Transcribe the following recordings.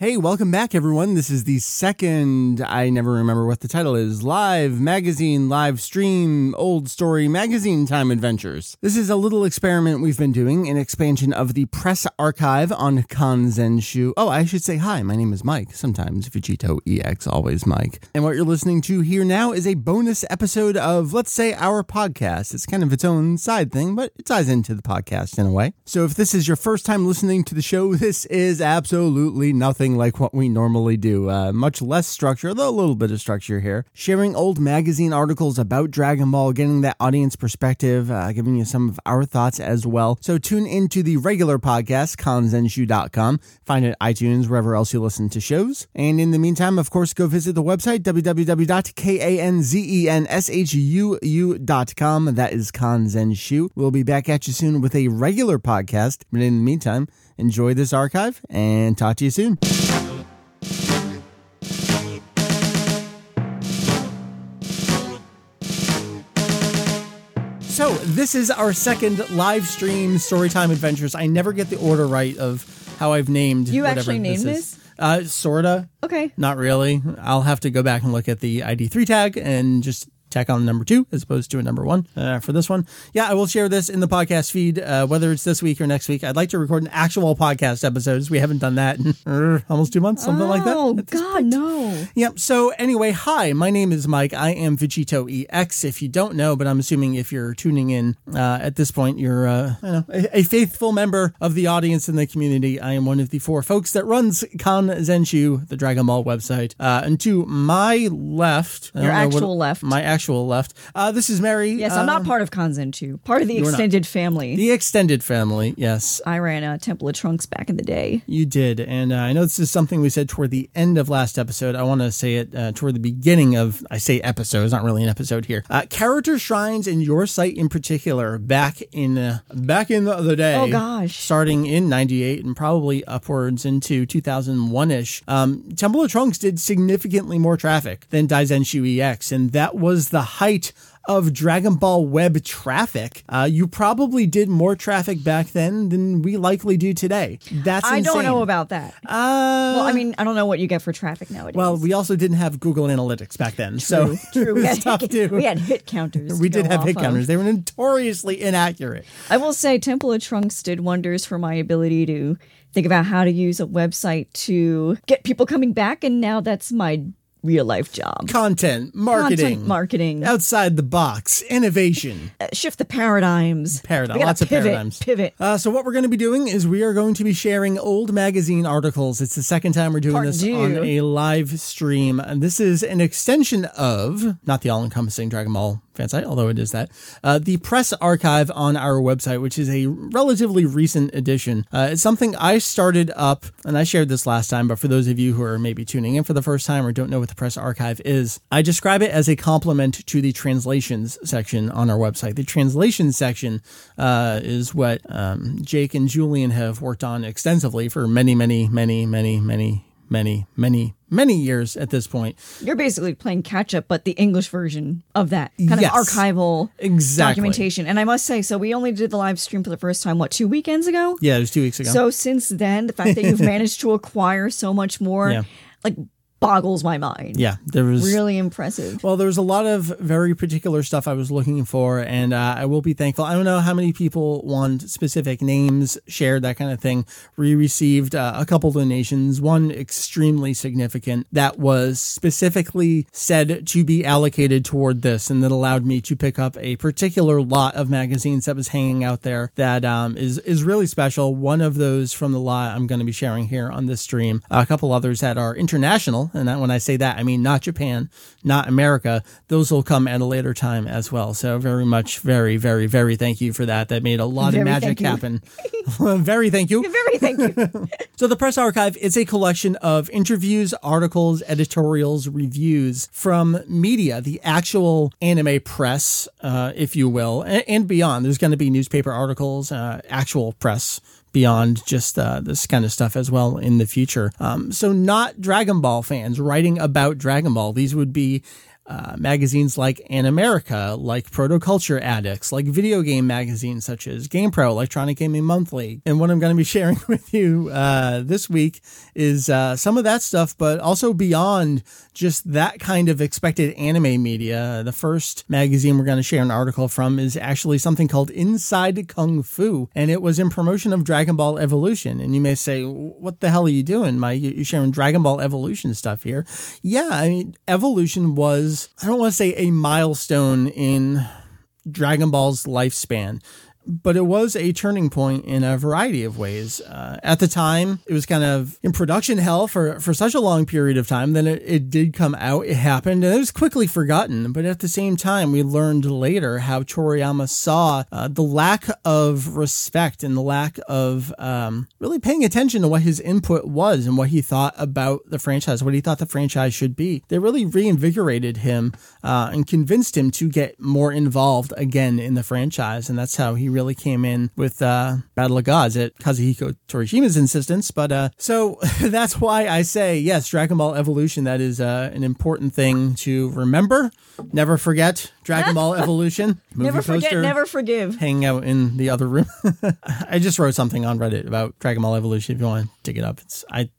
Hey, welcome back, everyone. This is the second, I never remember what the title is, live magazine, live stream, old story, magazine time adventures. This is a little experiment we've been doing, an expansion of the press archive on Kanzenshuu. Oh, I should say hi, my name is Mike, sometimes Vegito EX, always Mike. And what you're listening to here now is a bonus episode of, let's say, our podcast. It's kind of its own side thing, but it ties into the podcast in a way. So if this is your first time listening to the show, this is absolutely nothing like what we normally do. Much less structure, though a little bit of structure here. Sharing old magazine articles about Dragon Ball, getting that audience perspective, giving you some of our thoughts as well. So tune into the regular podcast, Kanzenshuu.com. Find it at iTunes, wherever else you listen to shows. And in the meantime, of course, go visit the website, www.kanzenshuu.com. That is Kanzenshuu. We'll be back at you soon with a regular podcast. But in the meantime, enjoy this archive and talk to you soon. So this is our second live stream Storytime Adventures. I never get the order right of how I've named you whatever actually named this? Sorta. Okay. Not really. I'll have to go back and look at the ID3 tag and just tack on number 2 as opposed to a number 1 for this one. Yeah, I will share this in the podcast feed, whether it's this week or next week. I'd like to record an actual podcast episode. We haven't done that in almost 2 months, something like that. Oh, God, no. Yep. So anyway, hi, my name is Mike. I am Vegito EX, if you don't know, but I'm assuming if you're tuning in at this point, you're a faithful member of the audience and the community. I am one of the 4 folks that runs Kanzenshuu, the Dragon Ball website. And to my left. My actual left. This is Mary. Yes, I'm not part of Kanzenshuu. Part of the extended family. The extended family, yes. I ran Temple of Trunks back in the day. You did. And I know this is something we said toward the end of last episode. I want to say it toward the beginning of, I say episode, it's not really an episode here. Character shrines in your site in particular back in the other day. Oh, gosh. Starting in 98 and probably upwards into 2001-ish. Temple of Trunks did significantly more traffic than Daizenshu EX, and that was the height of Dragon Ball web traffic. You probably did more traffic back then than we likely do today. That's insane. I don't know about that. Well, I mean, I don't know what you get for traffic nowadays. Well, we also didn't have Google Analytics back then. True. We had tough to. We had hit counters. We did have hit counters. They were notoriously inaccurate. I will say Temple of Trunks did wonders for my ability to think about how to use a website to get people coming back, and now that's my real life job. Content marketing. Outside the box. Innovation. Shift the paradigms. Lots of paradigms. Pivot. So what we're going to be doing is we are going to be sharing old magazine articles. It's the second time we're doing this on a live stream. And this is an extension of, not the all-encompassing Dragon Ball fan site, although it is that, the press archive on our website, which is a relatively recent edition. It's something I started up, and I shared this last time, but for those of you who are maybe tuning in for the first time or don't know what the press archive is, I describe it as a complement to the translations section on our website. The translations section is what Jake and Julian have worked on extensively for many years at this point. You're basically playing catch-up, but the English version of that kind of archival documentation. And I must say, so we only did the live stream for the first time, 2 weekends ago? Yeah, it was 2 weeks ago. So since then, the fact that you've managed to acquire so much more, boggles my mind. Yeah, there was really impressive. Well, there was a lot of very particular stuff I was looking for, and I will be thankful. I don't know how many people want specific names shared, that kind of thing. We received a couple donations, one extremely significant that was specifically said to be allocated toward this, and that allowed me to pick up a particular lot of magazines that was hanging out there that is really special. One of those from the lot I'm going to be sharing here on this stream. A couple others that are international. And when I say that, I mean not Japan, not America. Those will come at a later time as well. So very much, very, very, very thank you for that. That made a lot of magic happen. Very thank you. Very thank you. So the press archive, it's a collection of interviews, articles, editorials, reviews from media, the actual anime press, if you will, and beyond. There's going to be newspaper articles, actual press beyond just this kind of stuff as well in the future. So not Dragon Ball fans writing about Dragon Ball. These would be magazines like Anime America, like Protoculture Addicts, like video game magazines such as GamePro, Electronic Gaming Monthly. And what I'm going to be sharing with you this week is some of that stuff, but also beyond just that kind of expected anime media. The first magazine we're going to share an article from is actually something called Inside Kung Fu, and it was in promotion of Dragon Ball Evolution. And you may say, what the hell are you doing, Mike? You're sharing Dragon Ball Evolution stuff here. Yeah, I mean, Evolution was, I don't want to say a milestone in Dragon Ball's lifespan, but it was a turning point in a variety of ways. At the time, it was kind of in production hell for such a long period of time. Then it did come out, it happened, and it was quickly forgotten. But at the same time, we learned later how Toriyama saw the lack of respect and the lack of really paying attention to what his input was and what he thought about the franchise, what he thought the franchise should be. They really reinvigorated him and convinced him to get more involved again in the franchise, and that's how he really came in with Battle of Gods at Kazuhiko Torishima's insistence. But so that's why I say, yes, Dragon Ball Evolution, that is an important thing to remember. Never forget Dragon Ball Evolution. Never forget, never forgive. Hanging out in the other room. I just wrote something on Reddit about Dragon Ball Evolution. If you want to dig it up,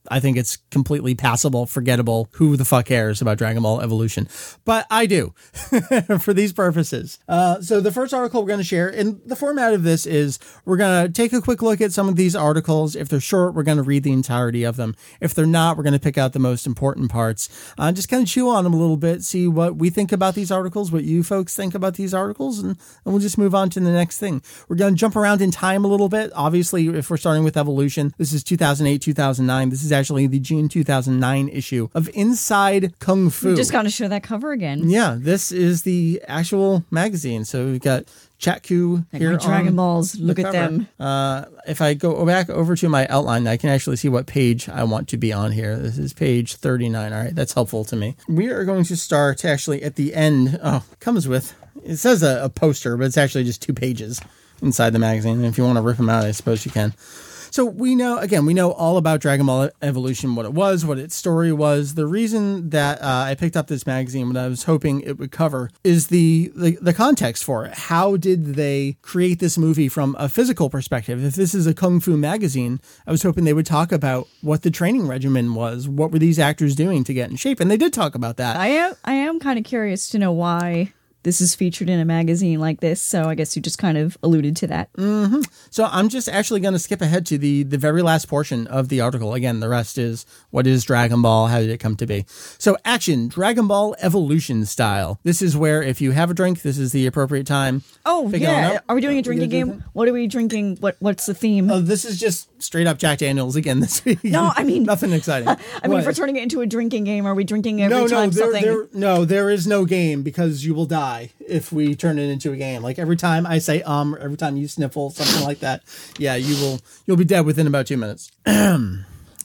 I think it's completely passable, forgettable. Who the fuck cares about Dragon Ball Evolution? But I do for these purposes. So the first article we're going to share in the format of this is we're going to take a quick look at some of these articles. If they're short, we're going to read the entirety of them. If they're not, we're going to pick out the most important parts. Just kind of chew on them a little bit, see what we think about these articles, what you folks think about these articles, and we'll just move on to the next thing. We're going to jump around in time a little bit. Obviously, if we're starting with Evolution, this is 2008, 2009. This is actually the June 2009 issue of Inside Kung Fu. We just got to show that cover again. Yeah, this is the actual magazine. So we've got Chatku here. Dragon Balls, look at them. If I go back over to my outline, I can actually see what page I want to be on here. This is page 39. All right, that's helpful to me. We are going to start actually at the end. Oh, comes with, it says a poster, but it's actually just two pages inside the magazine. And if you want to rip them out, I suppose you can. So we know all about Dragon Ball Evolution, what it was, what its story was. The reason that I picked up this magazine, what I was hoping it would cover, is the context for it. How did they create this movie from a physical perspective? If this is a Kung Fu magazine, I was hoping they would talk about what the training regimen was. What were these actors doing to get in shape? And they did talk about that. I am kind of curious to know why this is featured in a magazine like this, so I guess you just kind of alluded to that. Mm-hmm. So I'm just actually going to skip ahead to the very last portion of the article. Again, the rest is, what is Dragon Ball? How did it come to be? So action, Dragon Ball Evolution style. This is where if you have a drink, this is the appropriate time. Oh, yeah. Are we doing a drinking game? What are we drinking? What's the theme? Oh, this is just straight up Jack Daniels again this week. No, I mean... Nothing exciting. I mean, if we're turning it into a drinking game, are we drinking every time something... No, there is no game, because you will die if we turn it into a game. Like every time I say or every time you sniffle, something like that, yeah, you'll be dead within about 2 minutes.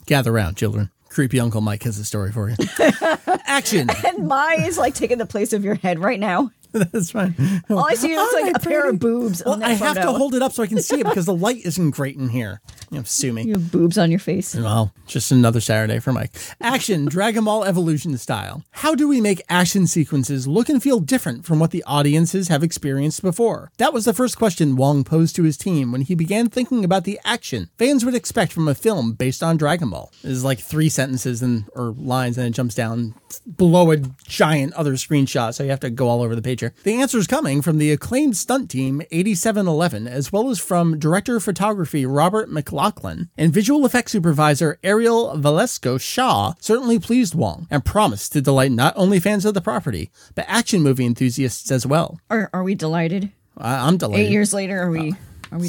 Gather round, children. Creepy Uncle Mike has a story for you. Action. And my is like taking the place of your head right now. That's fine. All I see is like a pair of boobs. Well, I have to hold it up so I can see it because the light isn't great in here. Sue me. You have boobs on your face. Well, just another Saturday for Mike. Action, Dragon Ball Evolution style. How do we make action sequences look and feel different from what the audiences have experienced before? That was the first question Wong posed to his team when he began thinking about the action fans would expect from a film based on Dragon Ball. There's like three sentences or lines, and it jumps down below a giant other screenshot, so you have to go all over the page. The answer is coming from the acclaimed stunt team 8711, as well as from director of photography Robert McLaughlin and visual effects supervisor Ariel Valesco Shaw. Certainly pleased Wong and promised to delight not only fans of the property, but action movie enthusiasts as well. Are we delighted? I'm delighted. 8 years later, are we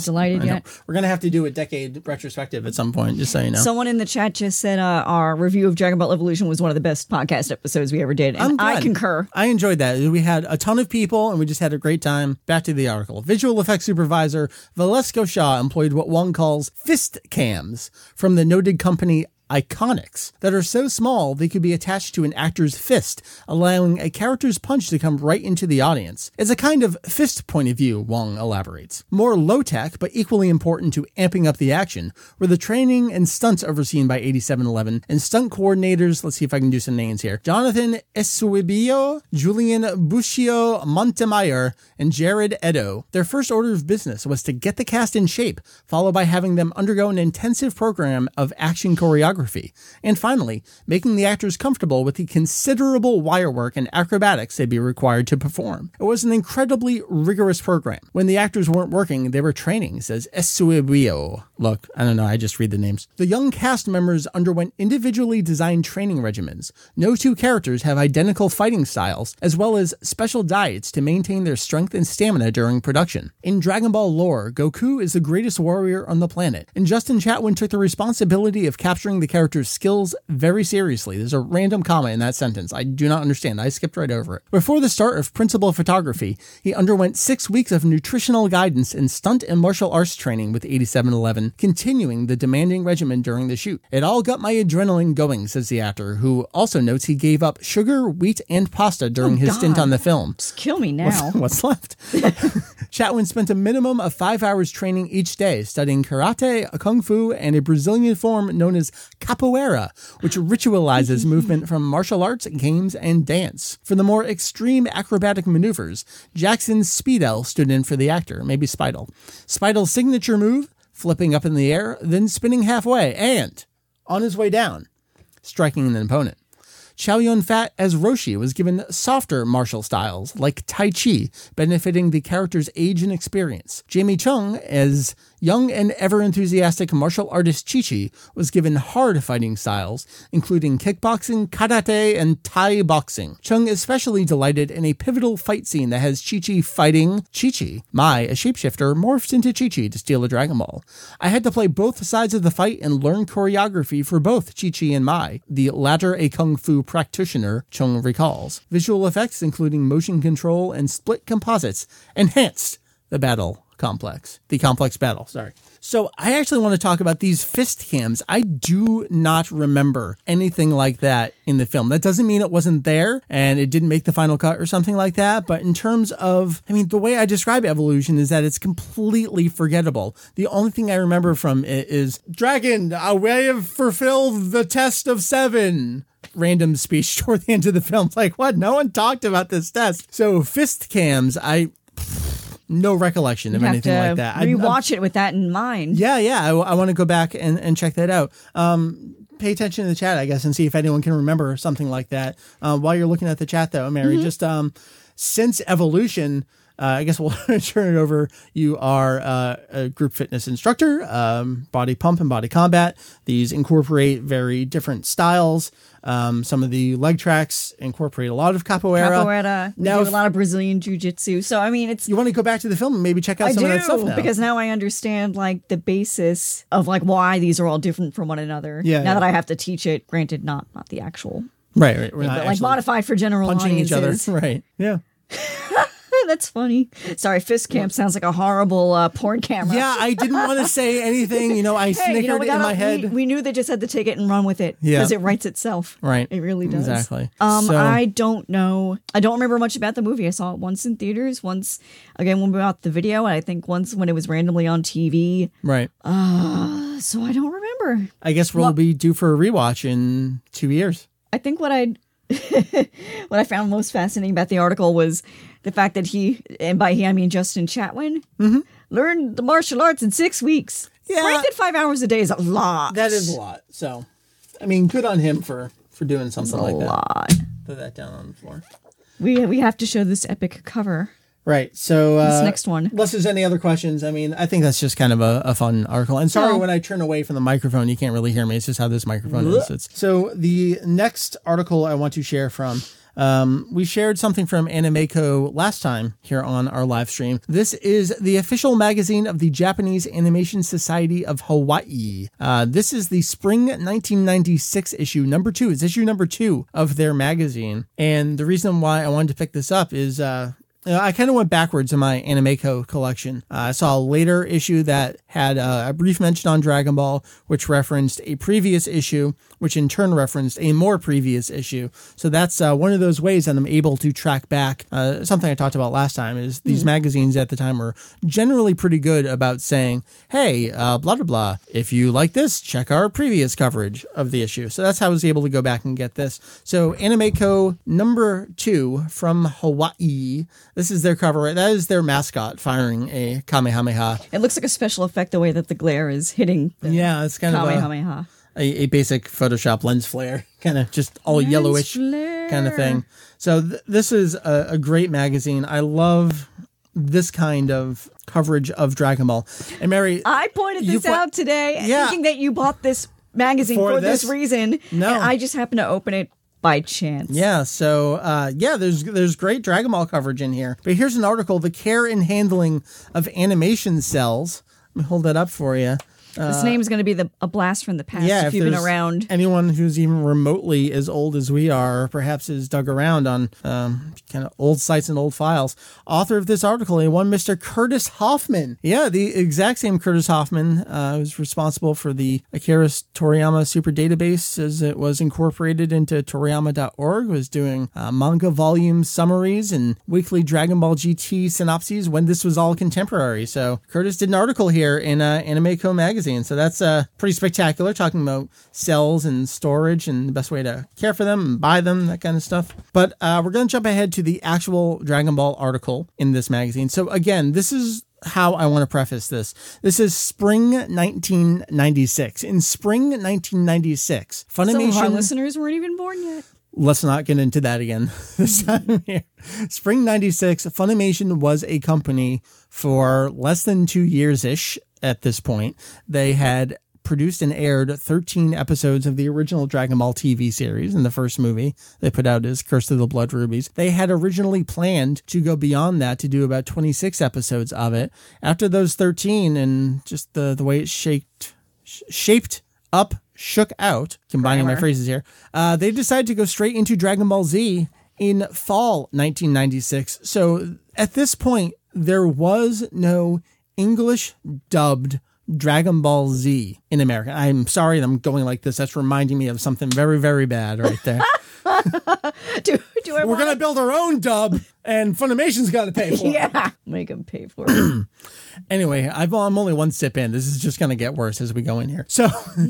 delighted yet? We're going to have to do a decade retrospective at some point, just so you know. Someone in the chat just said our review of Dragon Ball Evolution was one of the best podcast episodes we ever did, and I concur. I enjoyed that. We had a ton of people, and we just had a great time. Back to the article. Visual effects supervisor Valesco Shaw employed what Wong calls fist cams from the noted company iconics that are so small they could be attached to an actor's fist, allowing a character's punch to come right into the audience. It's a kind of fist point of view, Wong elaborates. More low-tech, but equally important to amping up the action, were the training and stunts overseen by 8711 and stunt coordinators, let's see if I can do some names here, Jonathan Eusebio, Julian Buscio Montemayor, and Jared Edo. Their first order of business was to get the cast in shape, followed by having them undergo an intensive program of action choreography, and finally, making the actors comfortable with the considerable wire work and acrobatics they'd be required to perform. It was an incredibly rigorous program. When the actors weren't working, they were training, says Eusebio. Look, I don't know, I just read the names. The young cast members underwent individually designed training regimens. No two characters have identical fighting styles, as well as special diets to maintain their strength and stamina during production. In Dragon Ball lore, Goku is the greatest warrior on the planet, and Justin Chatwin took the responsibility of capturing the character's skills very seriously. There's a random comma in that sentence. I do not understand. I skipped right over it. Before the start of principal photography, he underwent 6 weeks of nutritional guidance and stunt and martial arts training with 8711, continuing the demanding regimen during the shoot. It all got my adrenaline going, says the actor, who also notes he gave up sugar, wheat, and pasta during his stint on the film. Just kill me now. What's left? Chatwin spent a minimum of 5 hours training each day, studying karate, kung fu, and a Brazilian form known as capoeira, which ritualizes movement from martial arts, games, and dance. For the more extreme acrobatic maneuvers, Jackson Spidel stood in for the actor, maybe Spidel. Spidel's signature move, flipping up in the air, then spinning halfway, and, on his way down, striking an opponent. Chow Yun-fat as Roshi was given softer martial styles, like Tai Chi, benefiting the character's age and experience. Jamie Chung as young and ever-enthusiastic martial artist Chi-Chi was given hard fighting styles, including kickboxing, karate, and Thai boxing. Chung especially delighted in a pivotal fight scene that has Chi-Chi fighting Chi-Chi. Mai, a shapeshifter, morphs into Chi-Chi to steal a Dragon Ball. I had to play both sides of the fight and learn choreography for both Chi-Chi and Mai, the latter a kung fu practitioner, Chung recalls. Visual effects, including motion control and split composites, enhanced the complex battle. So I actually want to talk about these fist cams. I do not remember anything like that in the film. That doesn't mean it wasn't there and it didn't make the final cut or something like that. But in terms of, I mean, the way I describe Evolution is that it's completely forgettable. The only thing I remember from it is, Dragon, a way of fulfill the test of 7. Random speech toward the end of the film. Like, what? No one talked about this test. So fist cams, no recollection of anything like that. Rewatch it with that in mind. Yeah. I want to go back and check that out. Pay attention to the chat, I guess, and see if anyone can remember something like that. While you're looking at the chat, though, Mary, just since Evolution, I guess we'll turn it over. You are a group fitness instructor, body pump and body combat. These incorporate very different styles. Some of the leg tracks incorporate a lot of capoeira. Now, a lot of Brazilian jiu-jitsu. So, I mean, it's... You want to go back to the film and maybe check out some of that stuff now. Because now I understand, like, the basis of, like, why these are all different from one another. Now that I have to teach it. Granted, not the actual... Right. We're not like, modified for general audiences. Punching each other. Right. Yeah. That's funny. Sorry, fist camp sounds like a horrible porn camera. Yeah, I didn't want to say anything. You know, I snickered in my head. We knew they just had to take it and run with it because it writes itself. Right. It really does. Exactly. I don't know. I don't remember much about the movie. I saw it once in theaters, once when we got the video, and I think once when it was randomly on TV. Right. So I don't remember. I guess we'll be due for a rewatch in 2 years. I think what I found most fascinating about the article was the fact that he, and by he I mean Justin Chatwin, learned the martial arts in 6 weeks. Yeah, granted, 5 hours a day is a lot. That is a lot. So, I mean, good on him for doing something like that. A lot. Put that down on the floor. We have to show this epic cover. Right. So this next one. Unless there's any other questions. I mean, I think that's just kind of a fun article. And sorry when I turn away from the microphone, you can't really hear me. It's just how this microphone is. So the next article I want to share from, we shared something from Animeco last time here on our live stream. This is the official magazine of the Japanese Animation Society of Hawaii. This is the spring 1996 issue, number 2. It's issue number 2 of their magazine. And the reason why I wanted to pick this up is... I kind of went backwards in my Animeco collection. I saw a later issue that had a brief mention on Dragon Ball, which referenced a previous issue, which in turn referenced a more previous issue. So that's one of those ways that I'm able to track back. Something I talked about last time is these magazines at the time were generally pretty good about saying, hey, blah, blah, blah. If you like this, check our previous coverage of the issue. So that's how I was able to go back and get this. So Animeco number 2 from Hawaii. This is their cover, right? That is their mascot firing a Kamehameha. It looks like a special effect the way that the glare is hitting the it's kind Kamehameha. Of a basic Photoshop lens flare, kind of just all lens yellowish flare. Kind of thing. So this is a great magazine. I love this kind of coverage of Dragon Ball. And Mary, I pointed this out today thinking that you bought this magazine for this reason. No. And I just happened to open it by chance. Yeah, so there's great Dragon Ball coverage in here. But here's an article, The Care and Handling of Animation Cells. Let me hold that up for you. This name is going to be a blast from the past if you've been around. Anyone who's even remotely as old as we are, or perhaps has dug around on kind of old sites and old files. Author of this article, Mr. Curtis Hoffman. Yeah, the exact same Curtis Hoffman who's responsible for the Akira Toriyama Super Database as it was incorporated into Toriyama.org, was doing manga volume summaries and weekly Dragon Ball GT synopses when this was all contemporary. So Curtis did an article here in Animeco magazine. So that's pretty spectacular, talking about cells and storage and the best way to care for them and buy them, that kind of stuff. But we're going to jump ahead to the actual Dragon Ball article in this magazine. So again, this is how I want to preface this. This is spring 1996. In spring 1996, Funimation... Some of our listeners weren't even born yet. Let's not get into that again this time here. Spring 96, Funimation was a company for less than 2 years-ish. At this point, they had produced and aired 13 episodes of the original Dragon Ball TV series, and the first movie they put out is Curse of the Blood Rubies. They had originally planned to go beyond that to do about 26 episodes of it. After those 13, and just the way it shaped up, shook out, combining my phrases here, they decided to go straight into Dragon Ball Z in fall 1996. So at this point, there was no English dubbed Dragon Ball Z in America. I'm sorry that I'm going like this. That's reminding me of something very, very bad right there. We're going to build our own dub, and Funimation's got to pay for it. Yeah, make them pay for it. Anyway, I'm only one sip in. This is just going to get worse as we go in here. So,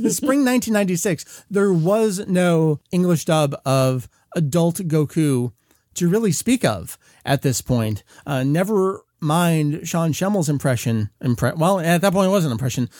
spring 1996, there was no English dub of adult Goku to really speak of at this point. Never mind Sean Schemmel's well, at that point it was an impression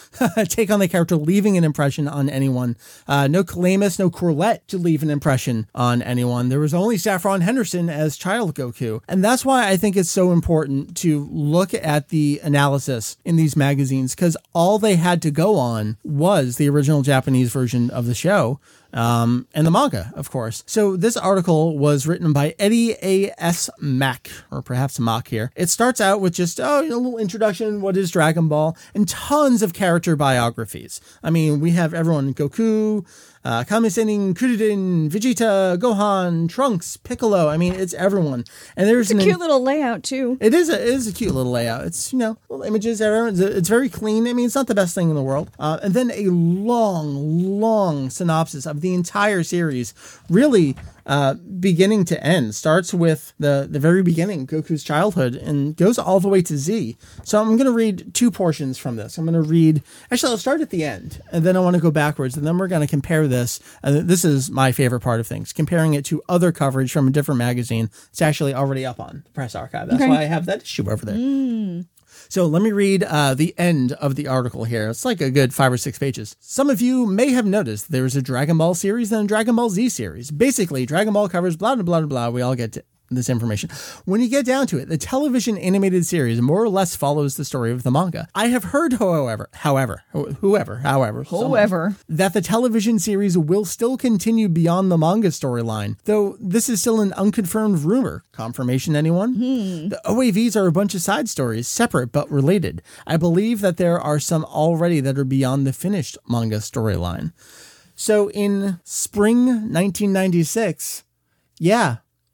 take on the character, leaving an impression on anyone. No Calamus, no Corlett to leave an impression on anyone. There was only Saffron Henderson as child Goku, and that's why I think it's so important to look at the analysis in these magazines, because all they had to go on was the original Japanese version of the show, and the manga, of course. So this article was written by Eddie A.S. Mack, or perhaps Mack here. It starts out with just, a little introduction, what is Dragon Ball, and tons of character biographies. I mean, we have everyone, Goku, Kame-sennin, Kuririn, Vegeta, Gohan, Trunks, Piccolo. I mean, it's everyone. And there's it's a cute little layout, too. It is a cute little layout. It's, little images. It's very clean. I mean, it's not the best thing in the world. And then a long, long synopsis of the entire series, really beginning to end. Starts with the very beginning, Goku's childhood, and goes all the way to Z. So I'm going to read two portions from this. I'm going to read... Actually, I'll start at the end, and then I want to go backwards, and then we're going to compare this. This is my favorite part of things, comparing it to other coverage from a different magazine. It's actually already up on the Press Archive. That's why I have that issue over there. So let me read the end of the article here. It's like a good 5 or 6 pages. Some of you may have noticed there is a Dragon Ball series and a Dragon Ball Z series. Basically, Dragon Ball covers blah, blah, blah, blah. We all get to this information. When you get down to it, the television animated series more or less follows the story of the manga. I have heard, however, that the television series will still continue beyond the manga storyline, though this is still an unconfirmed rumor. Confirmation, anyone? The OAVs are a bunch of side stories, separate but related. I believe that there are some already that are beyond the finished manga storyline. So in spring 1996,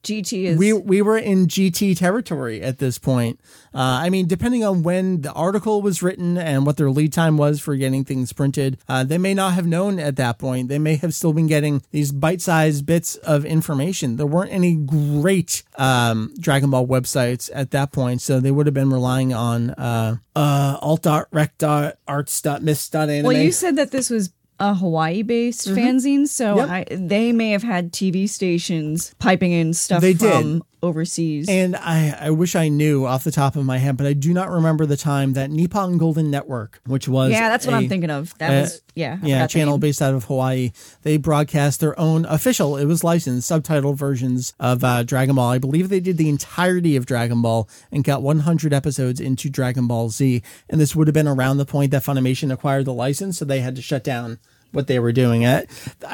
GT is... We were in GT territory at this point. I mean, depending on when the article was written and what their lead time was for getting things printed, they may not have known at that point. They may have still been getting these bite-sized bits of information. There weren't any great Dragon Ball websites at that point, so they would have been relying on alt.rec.arts.mis.anime. Well, you said that this was a Hawaii-based fanzine, so they may have had TV stations piping in stuff from overseas. And I wish I knew off the top of my head, but I do not remember the time that Nippon Golden Network, which was... Yeah, that's what I'm thinking of. That was... Yeah, channel based out of Hawaii. They broadcast their own official, it was licensed, subtitled versions of Dragon Ball. I believe they did the entirety of Dragon Ball and got 100 episodes into Dragon Ball Z. And this would have been around the point that Funimation acquired the license, so they had to shut down what they were doing. I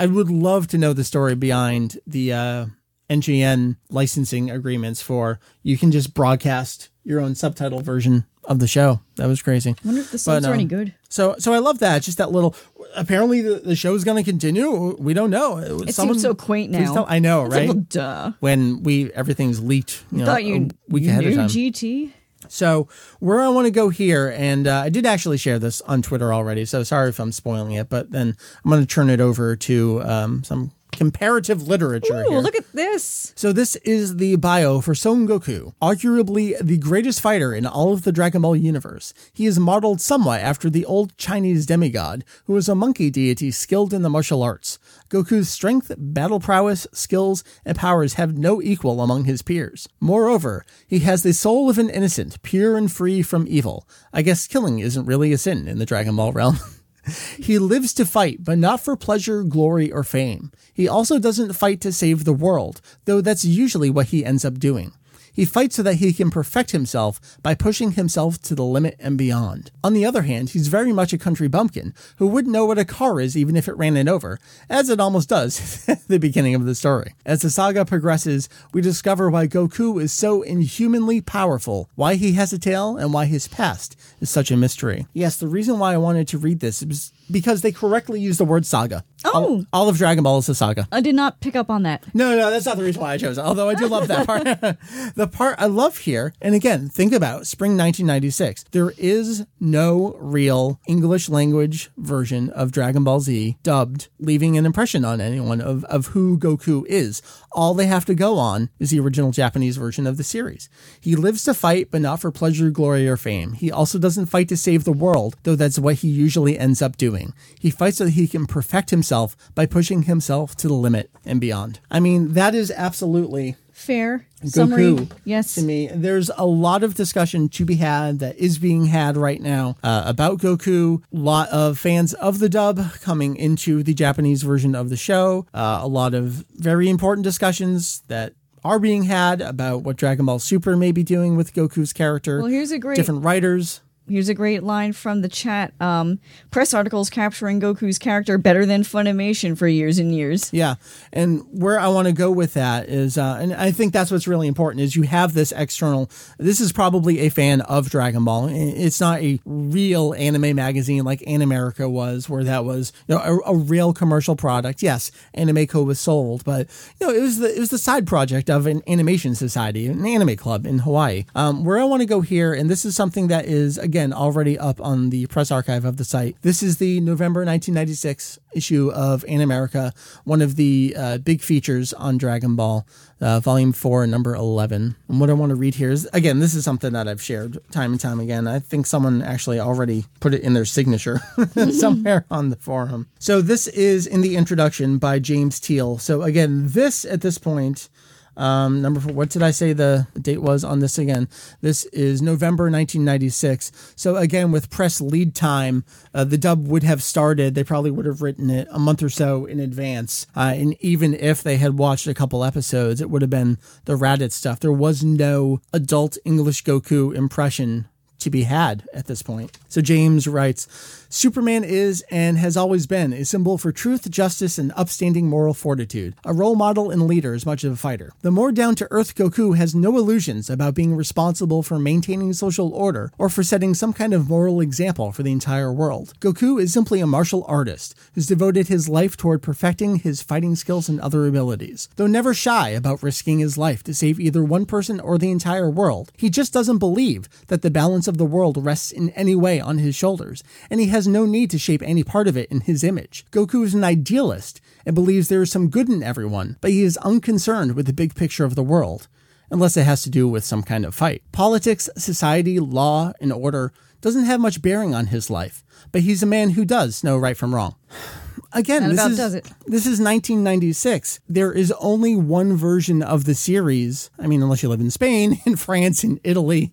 would love to know the story behind the NGN licensing agreements for you can just broadcast your own subtitle version of the show. That was crazy. I wonder if the subs are any good. So I love that. Just that little... Apparently the show's going to continue. We don't know. It seems so quaint now. I know, right? It's a little duh. When everything's leaked, a week ahead of time. GT. So where I want to go here, and I did actually share this on Twitter already, so sorry if I'm spoiling it, but then I'm going to turn it over to some comparative literature. Ooh, here. Look at this. So this is the bio for Son Goku, arguably the greatest fighter in all of the Dragon Ball universe. He is modeled somewhat after the old Chinese demigod, who was a monkey deity skilled in the martial arts. Goku's strength, battle prowess, skills, and powers have no equal among his peers. Moreover, he has the soul of an innocent, pure and free from evil. I guess killing isn't really a sin in the Dragon Ball realm. He lives to fight, but not for pleasure, glory, or fame. He also doesn't fight to save the world, though that's usually what he ends up doing. He fights so that he can perfect himself by pushing himself to the limit and beyond. On the other hand, he's very much a country bumpkin who wouldn't know what a car is even if it ran it over, as it almost does at the beginning of the story. As the saga progresses, we discover why Goku is so inhumanly powerful, why he has a tail, and why his past is such a mystery. Yes, the reason why I wanted to read this is because they correctly use the word saga. Oh. All of Dragon Ball is a saga. I did not pick up on that. No, that's not the reason why I chose it, although I do love that part. The part I love here, and again, think about spring 1996. There is no real English language version of Dragon Ball Z dubbed, leaving an impression on anyone of who Goku is. All they have to go on is the original Japanese version of the series. He lives to fight, but not for pleasure, glory, or fame. He also doesn't fight to save the world, though that's what he usually ends up doing. He fights so that he can perfect himself by pushing himself to the limit and beyond. I mean, that is absolutely fair Goku summary. Yes, to me, there's a lot of discussion to be had that is being had right now about Goku. A lot of fans of the dub coming into the Japanese version of the show. A lot of very important discussions that are being had about what Dragon Ball Super may be doing with Goku's character. Well, here's a great different writers. Here's a great line from the chat. Press articles capturing Goku's character better than Funimation for years and years. Yeah. And where I want to go with that is, and I think that's what's really important, is you have this external, this is probably a fan of Dragon Ball. It's not a real anime magazine like Anime America was, where that was a real commercial product. Yes, Animeco was sold, but it was the side project of an animation society, an anime club in Hawaii. Where I want to go here, and this is something that is, again, already up on the press archive of the site. This is the November 1996 issue of Anime America, one of the big features on Dragon Ball, volume 4, number 11. And what I want to read here is, again, this is something that I've shared time and time again. I think someone actually already put it in their signature somewhere on the forum. So this is in the introduction by James Teal. So again, this at this point... number 4, what did I say the date was on this again? This is November 1996. So again, with press lead time, the dub would have started. They probably would have written it a month or so in advance. And even if they had watched a couple episodes, it would have been the Raditz stuff. There was no adult English Goku impression to be had at this point. So James writes... Superman is, and has always been, a symbol for truth, justice, and upstanding moral fortitude, a role model and leader as much as a fighter. The more down-to-earth Goku has no illusions about being responsible for maintaining social order or for setting some kind of moral example for the entire world. Goku is simply a martial artist who's devoted his life toward perfecting his fighting skills and other abilities. Though never shy about risking his life to save either one person or the entire world, he just doesn't believe that the balance of the world rests in any way on his shoulders, and he has no need to shape any part of it in his image. Goku is an idealist and believes there is some good in everyone, but he is unconcerned with the big picture of the world, unless it has to do with some kind of fight. Politics, society, law, and order doesn't have much bearing on his life, but he's a man who does know right from wrong. Again, this is 1996. There is only one version of the series. I mean, unless you live in Spain, in France, in Italy,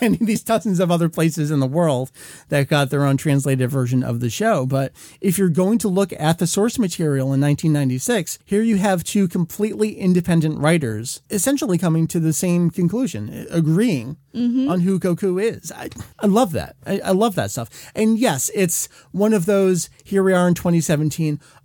and these dozens of other places in the world that got their own translated version of the show. But if you're going to look at the source material in 1996, here you have two completely independent writers essentially coming to the same conclusion, agreeing on who Goku is. I love that. I love that stuff. And yes, it's one of those, here we are in 2017.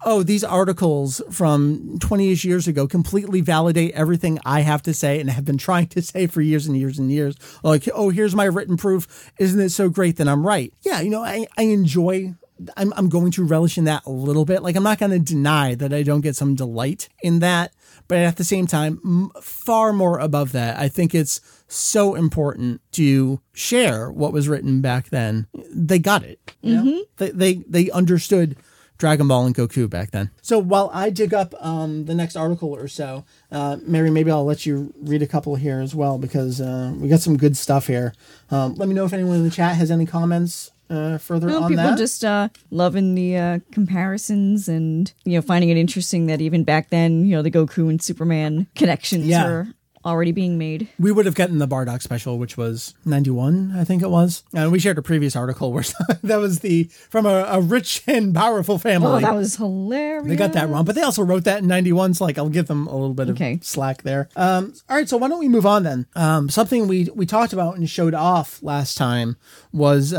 Oh, these articles from 20-ish years ago completely validate everything I have to say and have been trying to say for years and years and years. Like, oh, here's my written proof. Isn't it so great that I'm right? Yeah, you know, I enjoy, I'm going to relish in that a little bit. Like, I'm not going to deny that I don't get some delight in that. But at the same time, far more above that, I think it's so important to share what was written back then. They got it. Mm-hmm. You know? They understood Dragon Ball and Goku back then. So while I dig up the next article or so, Mary, maybe I'll let you read a couple here as well, because we got some good stuff here. Let me know if anyone in the chat has any comments further on that. People just loving the comparisons and, you know, finding it interesting that even back then, you know, the Goku and Superman connections were already being made. We would have gotten the Bardock special, which was 91, I think it was. And we shared a previous article where that was from a rich and powerful family. Oh, that was hilarious. They got that wrong, but they also wrote that in 91, so like I'll give them a little bit of slack there. All right, so why don't we move on then? Something we talked about and showed off last time was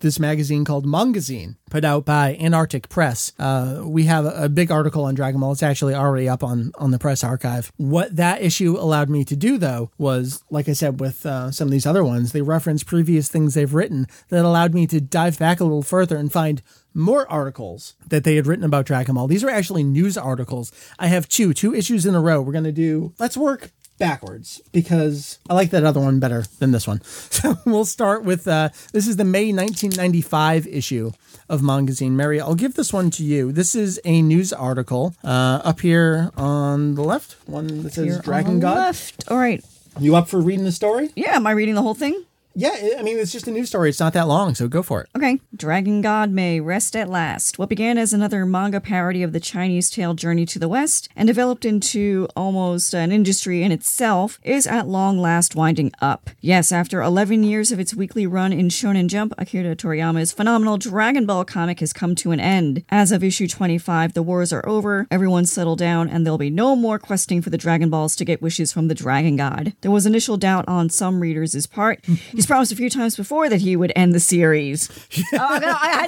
this magazine called Mangazine, put out by Antarctic Press. We have a big article on Dragon Ball. It's actually already up on the press archive. What that issue allowed me to do, though, was, like I said, with some of these other ones, they reference previous things they've written that allowed me to dive back a little further and find more articles that they had written about Dragon Ball. These are actually news articles. I have two issues in a row. We're going to do, let's work backwards, because I like that other one better than this one. So we'll start with, this is the May 1995 issue of Mangazine. Mary, I'll give this one to you. This is a news article up here on the left, one that says here Dragon God. Left. All right. You up for reading the story? Yeah, am I reading the whole thing? Yeah, I mean, it's just a news story. It's not that long, so go for it. Okay. Dragon God may rest at last. What began as another manga parody of the Chinese tale Journey to the West and developed into almost an industry in itself is at long last winding up. Yes, after 11 years of its weekly run in Shonen Jump, Akira Toriyama's phenomenal Dragon Ball comic has come to an end. As of issue 25, the wars are over, everyone's settled down, and there'll be no more questing for the Dragon Balls to get wishes from the Dragon God. There was initial doubt on some readers' part. He's promised a few times before that he would end the series. That's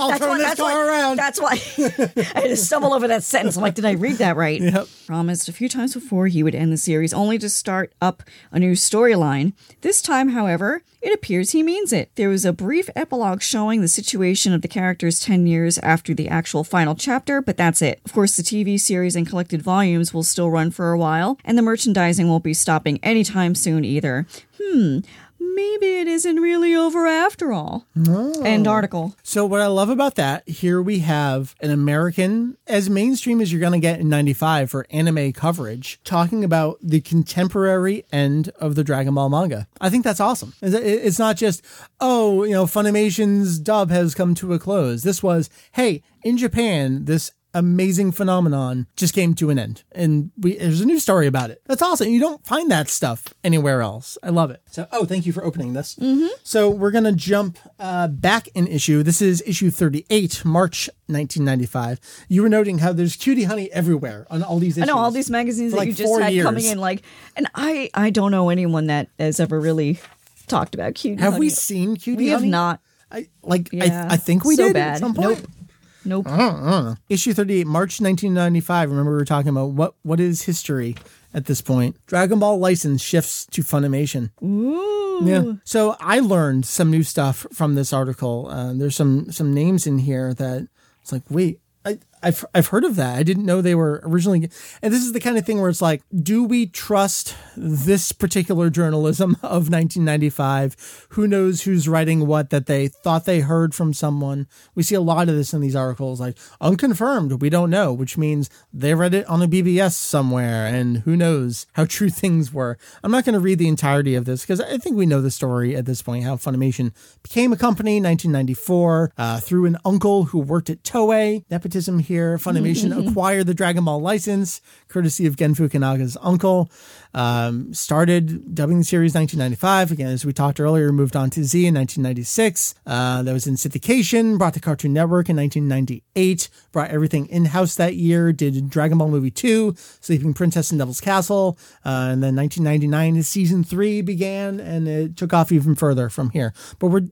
why I just stumbled over that sentence. I'm like, did I read that right? Yep. Promised a few times before he would end the series, only to start up a new storyline. This time, however, it appears he means it. There was a brief epilogue showing the situation of the characters 10 years after the actual final chapter, but that's it. Of course, the TV series and collected volumes will still run for a while, and the merchandising won't be stopping anytime soon either. Maybe it isn't really over after all. No. End article. So what I love about that, here we have an American, as mainstream as you're going to get in 95 for anime coverage, talking about the contemporary end of the Dragon Ball manga. I think that's awesome. It's not just, oh, you know, Funimation's dub has come to a close. This was, hey, in Japan, this amazing phenomenon just came to an end, and there's a new story about it. That's awesome. You don't find that stuff anywhere else. I love it. So, oh, thank you for opening this. So we're gonna jump back in issue. This is issue 38, March 1995. You were noting how there's cutie honey everywhere on all these issues. I know, all these magazines that you just had coming in, like, and I don't know anyone that has ever really talked about cutie honey. Have we seen cutie honey? We have not. I think we did. At some point. Nope. I don't know. Issue 38, March 1995. Remember we were talking about what is history at this point. Dragon Ball license shifts to Funimation. Ooh. Yeah. So I learned some new stuff from this article. There's some names in here that it's like, wait, I've heard of that. I didn't know they were originally. And this is the kind of thing where it's like, do we trust this particular journalism of 1995? Who knows who's writing what that they thought they heard from someone? We see a lot of this in these articles, like unconfirmed, we don't know, which means they read it on a BBS somewhere and who knows how true things were. I'm not going to read the entirety of this because I think we know the story at this point, how Funimation became a company in 1994 through an uncle who worked at Toei. Nepotism here. Funimation acquired the Dragon Ball license, courtesy of Gen Fukunaga's uncle. Started dubbing the series 1995. Again, as we talked earlier, moved on to Z in 1996. That was in syndication. Brought the Cartoon Network in 1998. Brought everything in-house that year. Did Dragon Ball Movie 2, Sleeping Princess and Devil's Castle. And then 1999, Season 3 began, and it took off even further from here. But we're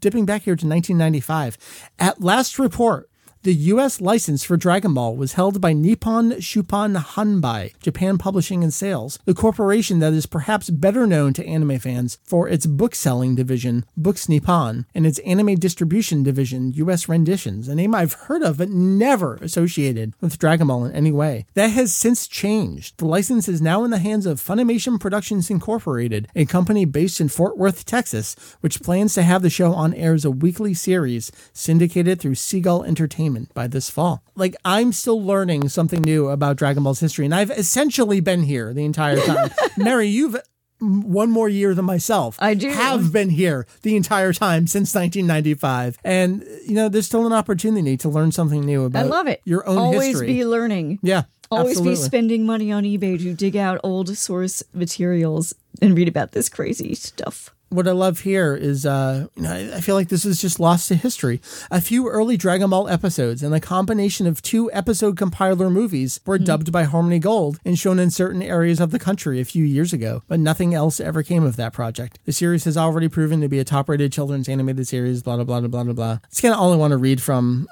dipping back here to 1995. At last report, the U.S. license for Dragon Ball was held by Nippon Shupan Hanbai, Japan Publishing and Sales, the corporation that is perhaps better known to anime fans for its book-selling division, Books Nippon, and its anime distribution division, U.S. Renditions, a name I've heard of but never associated with Dragon Ball in any way. That has since changed. The license is now in the hands of Funimation Productions Incorporated, a company based in Fort Worth, Texas, which plans to have the show on air as a weekly series syndicated through Seagull Entertainment by this fall. Like, I'm still learning something new about Dragon Ball's history, and I've essentially been here the entire time. Mary, you've one more year than myself. I do. Have been here the entire time since 1995. And, you know, there's still an opportunity to learn something new about your own history. Always be learning. Yeah. Always be spending money on eBay to dig out old source materials and read about this crazy stuff. What I love here is, I feel like this is just lost to history. A few early Dragon Ball episodes and a combination of two episode compiler movies were dubbed by Harmony Gold and shown in certain areas of the country a few years ago, but nothing else ever came of that project. The series has already proven to be a top-rated children's animated series, blah, blah, blah, blah, blah, blah. It's kind of all I want to read from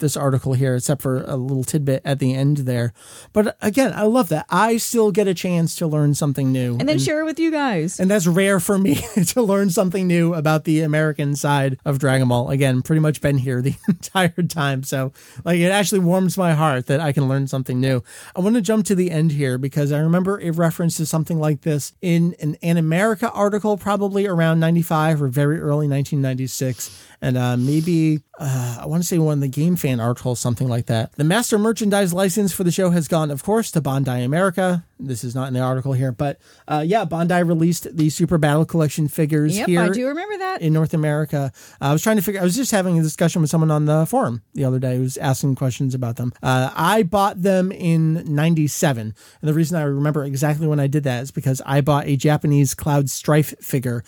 this article here, except for a little tidbit at the end there. But again, I love that. I still get a chance to learn something new. And then share it with you guys. And that's rare for me. To learn something new about the American side of Dragon Ball. Again, pretty much been here the entire time. So, like, it actually warms my heart that I can learn something new. I want to jump to the end here because I remember a reference to something like this in an Anime America article, probably around 95 or very early 1996. And maybe I want to say one of the Game Fan articles, something like that. The master merchandise license for the show has gone, of course, to Bandai America. This is not in the article here, but Bandai released the Super Battle Collection figures here. Yep, I do remember that. In North America. I was just having a discussion with someone on the forum the other day who was asking questions about them. I bought them in 97. And the reason I remember exactly when I did that is because I bought a Japanese Cloud Strife figure.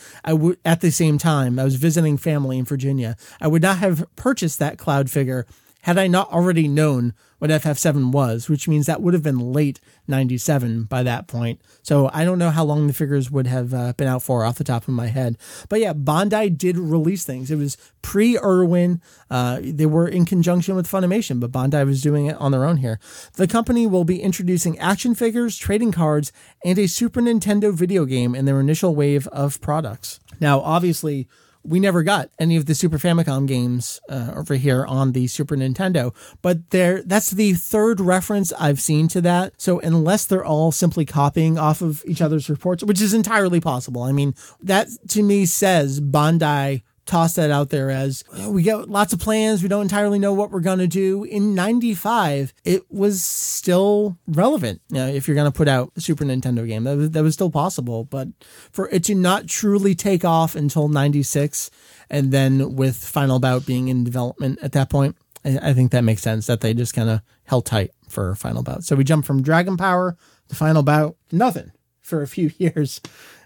At the same time, I was visiting family in Virginia. I would not have purchased that Cloud figure had I not already known what FF7 was, which means that would have been late 97 by that point. So I don't know how long the figures would have been out for off the top of my head. But yeah, Bandai did release things. It was pre-Irwin. They were in conjunction with Funimation, but Bandai was doing it on their own here. The company will be introducing action figures, trading cards, and a Super Nintendo video game in their initial wave of products. Now, obviously, we never got any of the Super Famicom games over here on the Super Nintendo, but that's the third reference I've seen to that. So unless they're all simply copying off of each other's reports, which is entirely possible. I mean, that to me says Bandai tossed that out there as, we got lots of plans. We don't entirely know what we're going to do. In 95, it was still relevant. You know, if you're going to put out a Super Nintendo game, that was still possible. But for it to not truly take off until 96, and then with Final Bout being in development at that point, I think that makes sense that they just kind of held tight for Final Bout. So we jumped from Dragon Power to Final Bout, nothing for a few years.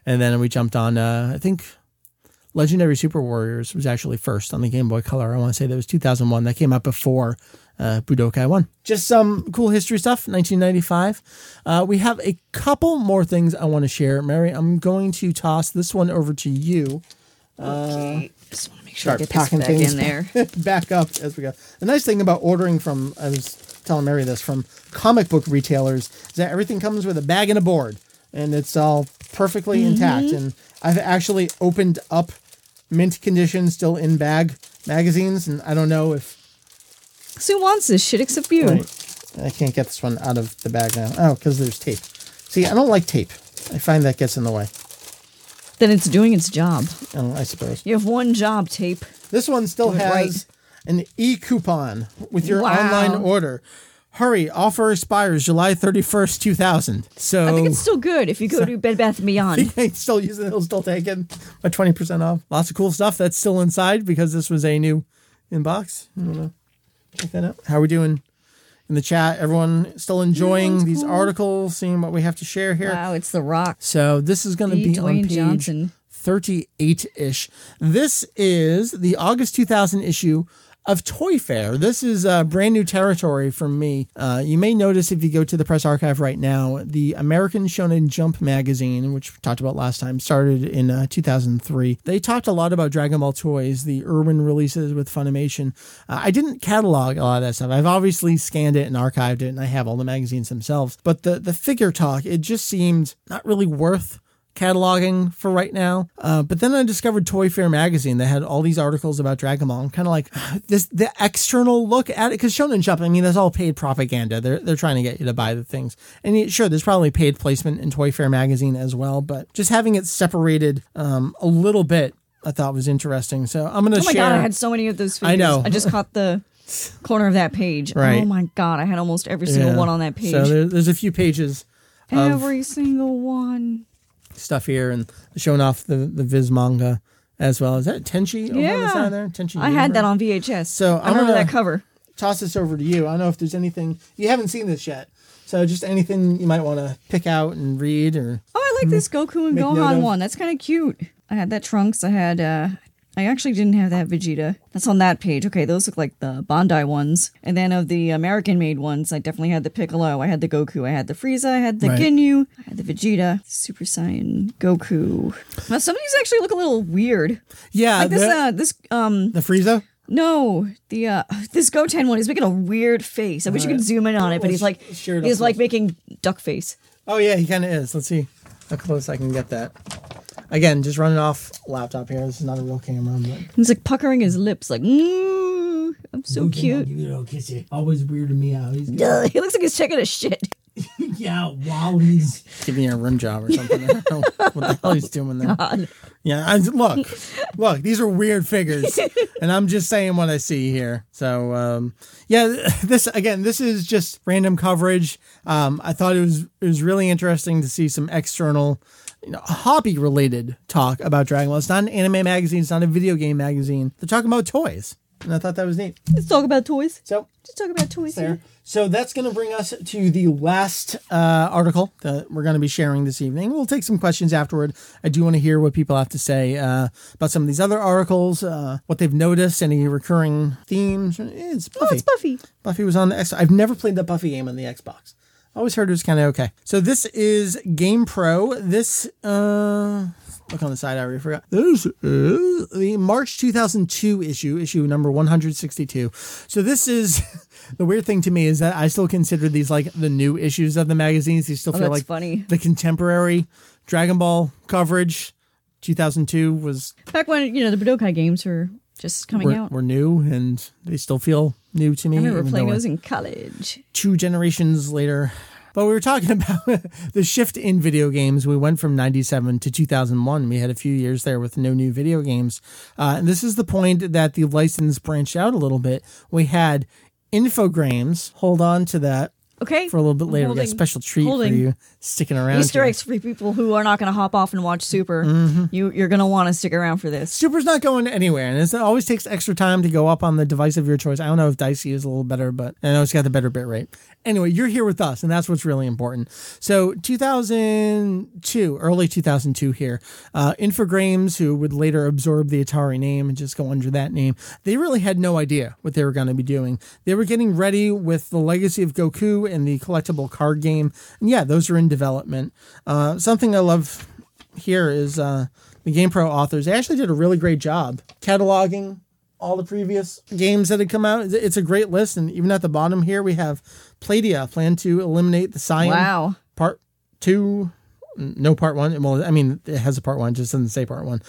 And then we jumped on, I think, Legendary Super Warriors was actually first on the Game Boy Color. I want to say that was 2001. That came out before Budokai 1. Just some cool history stuff, 1995. We have a couple more things I want to share. Mary, I'm going to toss this one over to you. Okay. Just want to make sure I get this back in there. Back up as we go. The nice thing about ordering from, I was telling Mary this, from comic book retailers is that everything comes with a bag and a board. And it's all perfectly intact. And I've actually opened up mint condition, still in bag magazines. And I don't know if... Who wants this shit except you? Right. I can't get this one out of the bag now. Oh, because there's tape. See, I don't like tape. I find that gets in the way. Then it's doing its job. Oh, I suppose. You have one job, tape. This one still has an e-coupon with your online order. Hurry, offer expires July 31st, 2000. So I think it's still good if you go to Bed Bath & Beyond. You can still use it. It'll still take it by 20% off. Lots of cool stuff that's still inside because this was a new inbox. I don't know. Check that out. How are we doing in the chat? Everyone still enjoying these articles, seeing what we have to share here? Wow, it's The Rock. So this is going to be on page 38-ish. This is the August 2000 issue of Toy Fair. This is brand new territory for me. You may notice if you go to the press archive right now, the American Shonen Jump magazine, which we talked about last time, started in 2003. They talked a lot about Dragon Ball toys, the Irwin releases with Funimation. I didn't catalog a lot of that stuff. I've obviously scanned it and archived it, and I have all the magazines themselves. But the figure talk, it just seemed not really worth cataloging for right now. But then I discovered Toy Fair magazine that had all these articles about Dragon Ball. I'm kind of like, the external look at it, because Shonen Jump, I mean, that's all paid propaganda. They're trying to get you to buy the things. And sure, there's probably paid placement in Toy Fair magazine as well, but just having it separated a little bit, I thought was interesting. So I'm going to share. Oh my God, I had so many of those figures. I know. I just caught the corner of that page. Right. Oh my God, I had almost every single one on that page. So there's a few pages. Every single one. Stuff here and showing off the Viz manga as well. Is that Tenchi over on the side there? Tenchi. I had that on VHS. So I remember that cover. Toss this over to you. I don't know if there's anything you haven't seen this yet. So just anything you might want to pick out and read or. Oh, I like this Goku and Gohan one. That's kind of cute. I had that Trunks. I had. I actually didn't have that Vegeta. That's on that page. Okay, those look like the Bandai ones. And then of the American-made ones, I definitely had the Piccolo. I had the Goku. I had the Frieza. I had the Ginyu. I had the Vegeta. Super Saiyan Goku. Now, some of these actually look a little weird. Yeah. Like this, the Frieza? No, this Goten one is making a weird face. I wish you could zoom in on it, but he's making duck face. Oh, yeah, he kind of is. Let's see how close I can get that. Again, just running off laptop here. This is not a real camera. But... He's like puckering his lips like, I'm so cute. Give you a little kissy. Always weirded me out. He looks like he's checking his shit. Yeah, while he's giving you a rim job or something. I don't know what the hell he's doing there. God. Yeah, look, these are weird figures. And I'm just saying what I see here. So, this is just random coverage. I thought it was really interesting to see some external... hobby-related talk about Dragon Ball. It's not an anime magazine. It's not a video game magazine. They're talking about toys, and I thought that was neat. Let's talk about toys. So just talk about toys there. Here. So that's going to bring us to the last article that we're going to be sharing this evening. We'll take some questions afterward. I do want to hear what people have to say about some of these other articles, what they've noticed, any recurring themes. It's Buffy. Oh, it's Buffy. Buffy was on the Xbox. I've never played the Buffy game on the Xbox. I always heard it was kind of okay. So this is GamePro. This, look on the side, I already forgot. This is the March 2002 issue number 162. So this is, the weird thing to me is that I still consider these like the new issues of the magazines. These still feel like funny. The contemporary Dragon Ball coverage. 2002 was... Back when, the Budokai games were... Just coming out. We're new, and they still feel new to me. I remember playing those in college. Two generations later. But we were talking about the shift in video games. We went from 97 to 2001. We had a few years there with no new video games. And this is the point that the license branched out a little bit. We had Infogrames. Hold on to that. Okay. For a little bit later. We got a special treat for you sticking around. Easter eggs for people who are not going to hop off and watch Super. Mm-hmm. You're going to want to stick around for this. Super's not going anywhere, and it always takes extra time to go up on the device of your choice. I don't know if Dicey is a little better, but I know it's got the better bit rate. Anyway, you're here with us, and that's what's really important. So 2002, early 2002 here, Infogrames, who would later absorb the Atari name and just go under that name, they really had no idea what they were going to be doing. They were getting ready with the Legacy of Goku and the collectible card game. And yeah, those are in development. Something I love here is the GamePro authors. They actually did a really great job cataloging all the previous games that had come out. It's a great list, and even at the bottom here, we have Playdia, Plan to Eliminate the Scion. Wow. Part 2... No part one. Well, I mean, it has a part one, just doesn't say part one.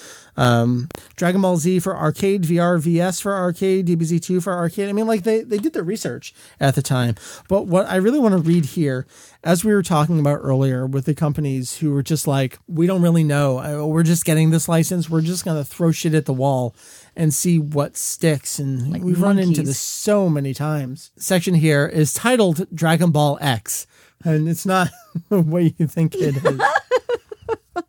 Dragon Ball Z for arcade, VR VS for arcade, DBZ2 for arcade. I mean, like they did their research at the time. But what I really want to read here, as we were talking about earlier with the companies who were just like, we don't really know. We're just getting this license. We're just going to throw shit at the wall and see what sticks. And like we've run into this so many times. Section here is titled Dragon Ball X. And it's not what you think it is. I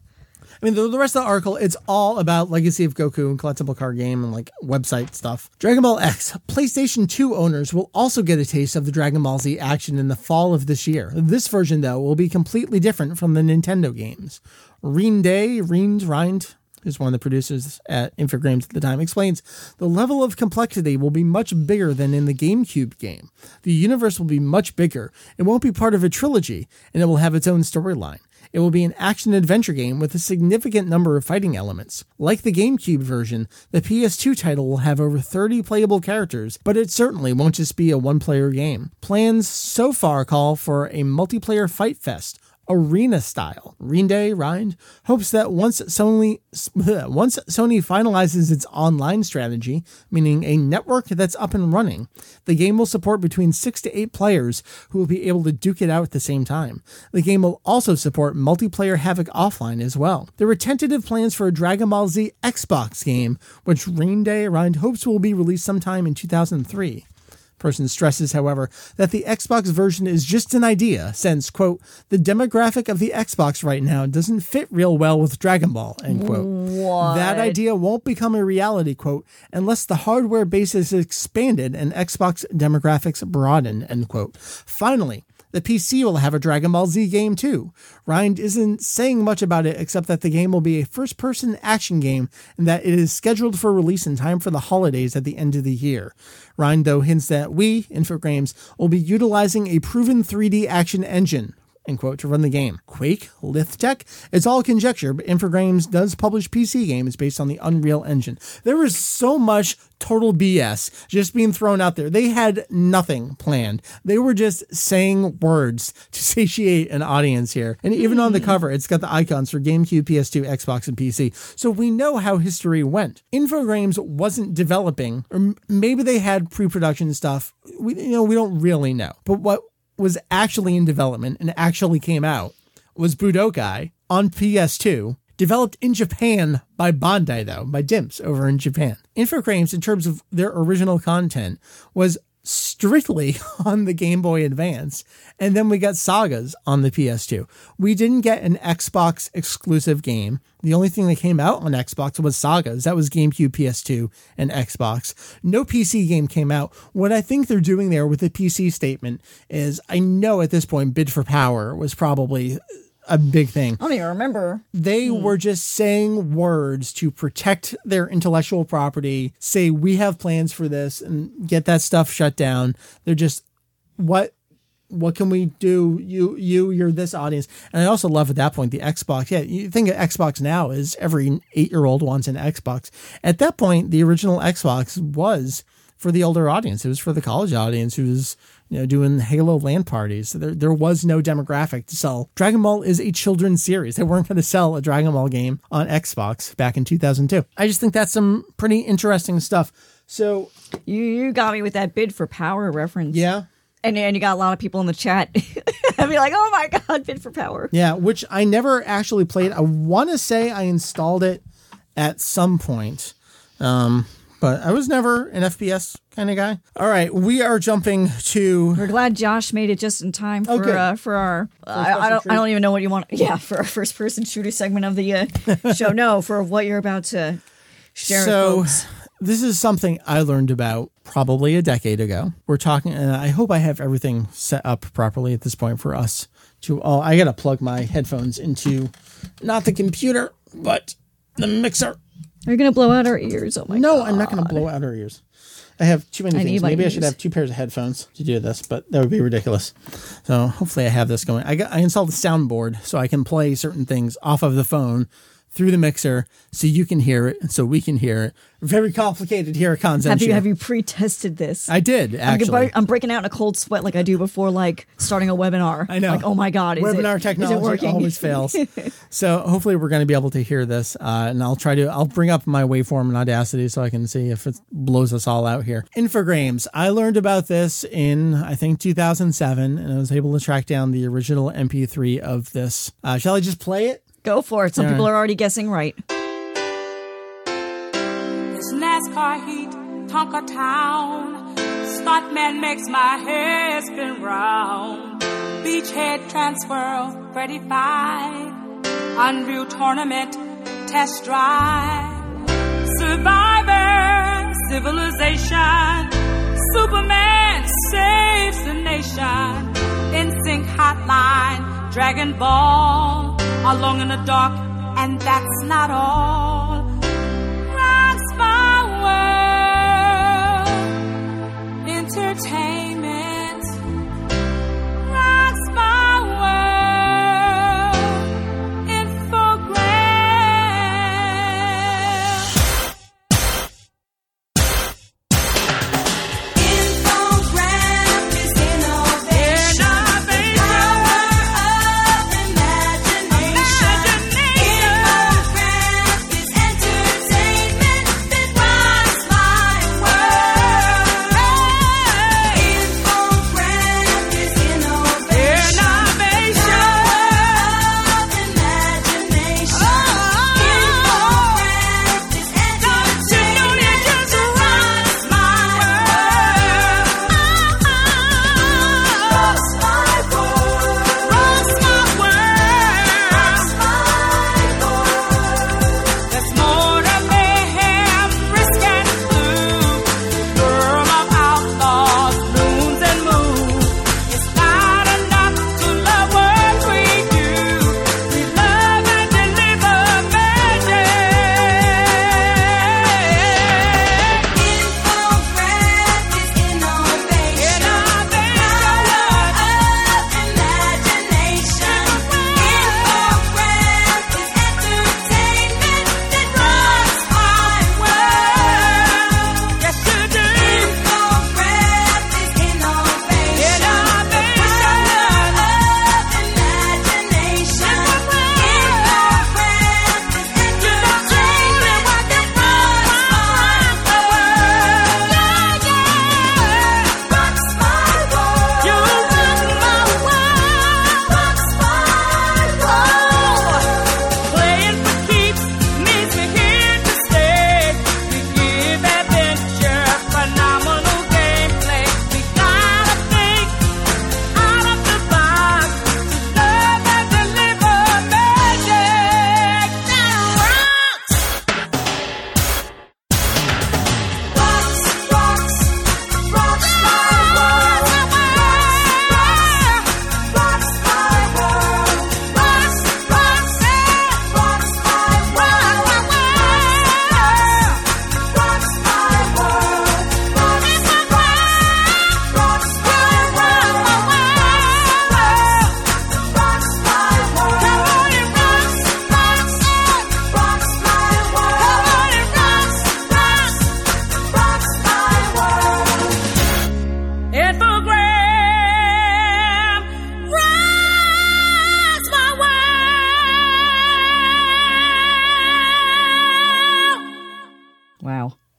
mean, the rest of the article, it's all about Legacy of Goku and collectible card game and like website stuff. Dragon Ball X, PlayStation 2 owners will also get a taste of the Dragon Ball Z action in the fall of this year. This version, though, will be completely different from the Nintendo games. Rind, who's one of the producers at Infogrames at the time, explains the level of complexity will be much bigger than in the GameCube game. The universe will be much bigger. It won't be part of a trilogy, and it will have its own storyline. It will be an action-adventure game with a significant number of fighting elements. Like the GameCube version, the PS2 title will have over 30 playable characters, but it certainly won't just be a one-player game. Plans so far call for a multiplayer fight fest, arena style. Rind hopes that once Sony finalizes its online strategy, meaning a network that's up and running, the game will support between 6 to 8 players who will be able to duke it out at the same time. The game will also support multiplayer Havoc offline as well. There were tentative plans for a Dragon Ball Z Xbox game, which Rind hopes will be released sometime in 2003. Person stresses, however, that the Xbox version is just an idea since, quote, the demographic of the Xbox right now doesn't fit real well with Dragon Ball, end quote. What? That idea won't become a reality, quote, unless the hardware base is expanded and Xbox demographics broaden, end quote. Finally, the PC will have a Dragon Ball Z game too. Rind isn't saying much about it except that the game will be a first-person action game and that it is scheduled for release in time for the holidays at the end of the year. Rind, though, hints that we, Infogrames, will be utilizing a proven 3D action engine, end quote, to run the game. Quake? Lithtech? It's all conjecture, but Infogrames does publish PC games based on the Unreal Engine. There is so much total BS just being thrown out there. They had nothing planned. They were just saying words to satiate an audience here. And even on the cover, it's got the icons for GameCube, PS2, Xbox, and PC. So we know how history went. Infogrames wasn't developing, or maybe they had pre-production stuff. We don't really know. But what was actually in development and actually came out was Budokai on PS2, developed in Japan by Bandai, though, by Dimps over in Japan. Infogrames, in terms of their original content, was strictly on the Game Boy Advance, and then we got Sagas on the PS2. We didn't get an Xbox exclusive game. The only thing that came out on Xbox was Sagas. That was GameCube, PS2, and Xbox. No PC game came out. What I think they're doing there with the PC statement is, I know at this point Bid for Power was probably a big thing. I don't even remember. They were just saying words to protect their intellectual property, say, we have plans for this, and get that stuff shut down. They're just, what can we do? You're this audience. And I also love at that point the Xbox. Yeah, you think of Xbox now is every 8-year-old wants an Xbox. At that point, the original Xbox was for the older audience. It was for the college audience who was doing Halo LAN parties. So there was no demographic to sell. Dragon Ball is a children's series. They weren't going to sell a Dragon Ball game on Xbox back in 2002. I just think that's some pretty interesting stuff. So you got me with that Bid for Power reference. Yeah. And you got a lot of people in the chat. I'd be like, oh my God, Bid for Power. Yeah, which I never actually played. I want to say I installed it at some point. But I was never an FPS kind of guy. All right, we are jumping to... We're glad Josh made it just in time for for our... I don't even know what you want... Yeah, for our first-person shooter segment of the show. No, for what you're about to share with folks. This is something I learned about probably a decade ago. We're talking, and I hope I have everything set up properly at this point for us to all. I got to plug my headphones into not the computer, but the mixer. Are you going to blow out our ears? Oh my God. No, I'm not going to blow out our ears. I have too many things. Maybe I should have two pairs of headphones to do this, but that would be ridiculous. So hopefully I have this going. I installed the soundboard so I can play certain things off of the phone through the mixer so you can hear it and so we can hear it. Very complicated here at Kanzenshuu. Have you pre-tested this? I did, actually. I'm breaking out in a cold sweat like I do before like starting a webinar. I know. Like, oh my God, webinar technology always fails. So hopefully we're going to be able to hear this. And I'll bring up my waveform in Audacity so I can see if it blows us all out here. Infogrames. I learned about this in, I think, 2007, and I was able to track down the original MP3 of this. Shall I just play it? Go for it. Some people are already guessing right. It's NASCAR heat, Tonka Town. Stuntman makes my hair spin round. Beachhead transfer, Freddy Five. Unreal tournament, test drive. Survivor, civilization. Superman saves the nation. NSYNC hotline, Dragon Ball. Along in the dark, and that's not all. Rocks my world. Entertainment. Rocks my world. Infogram is innovation.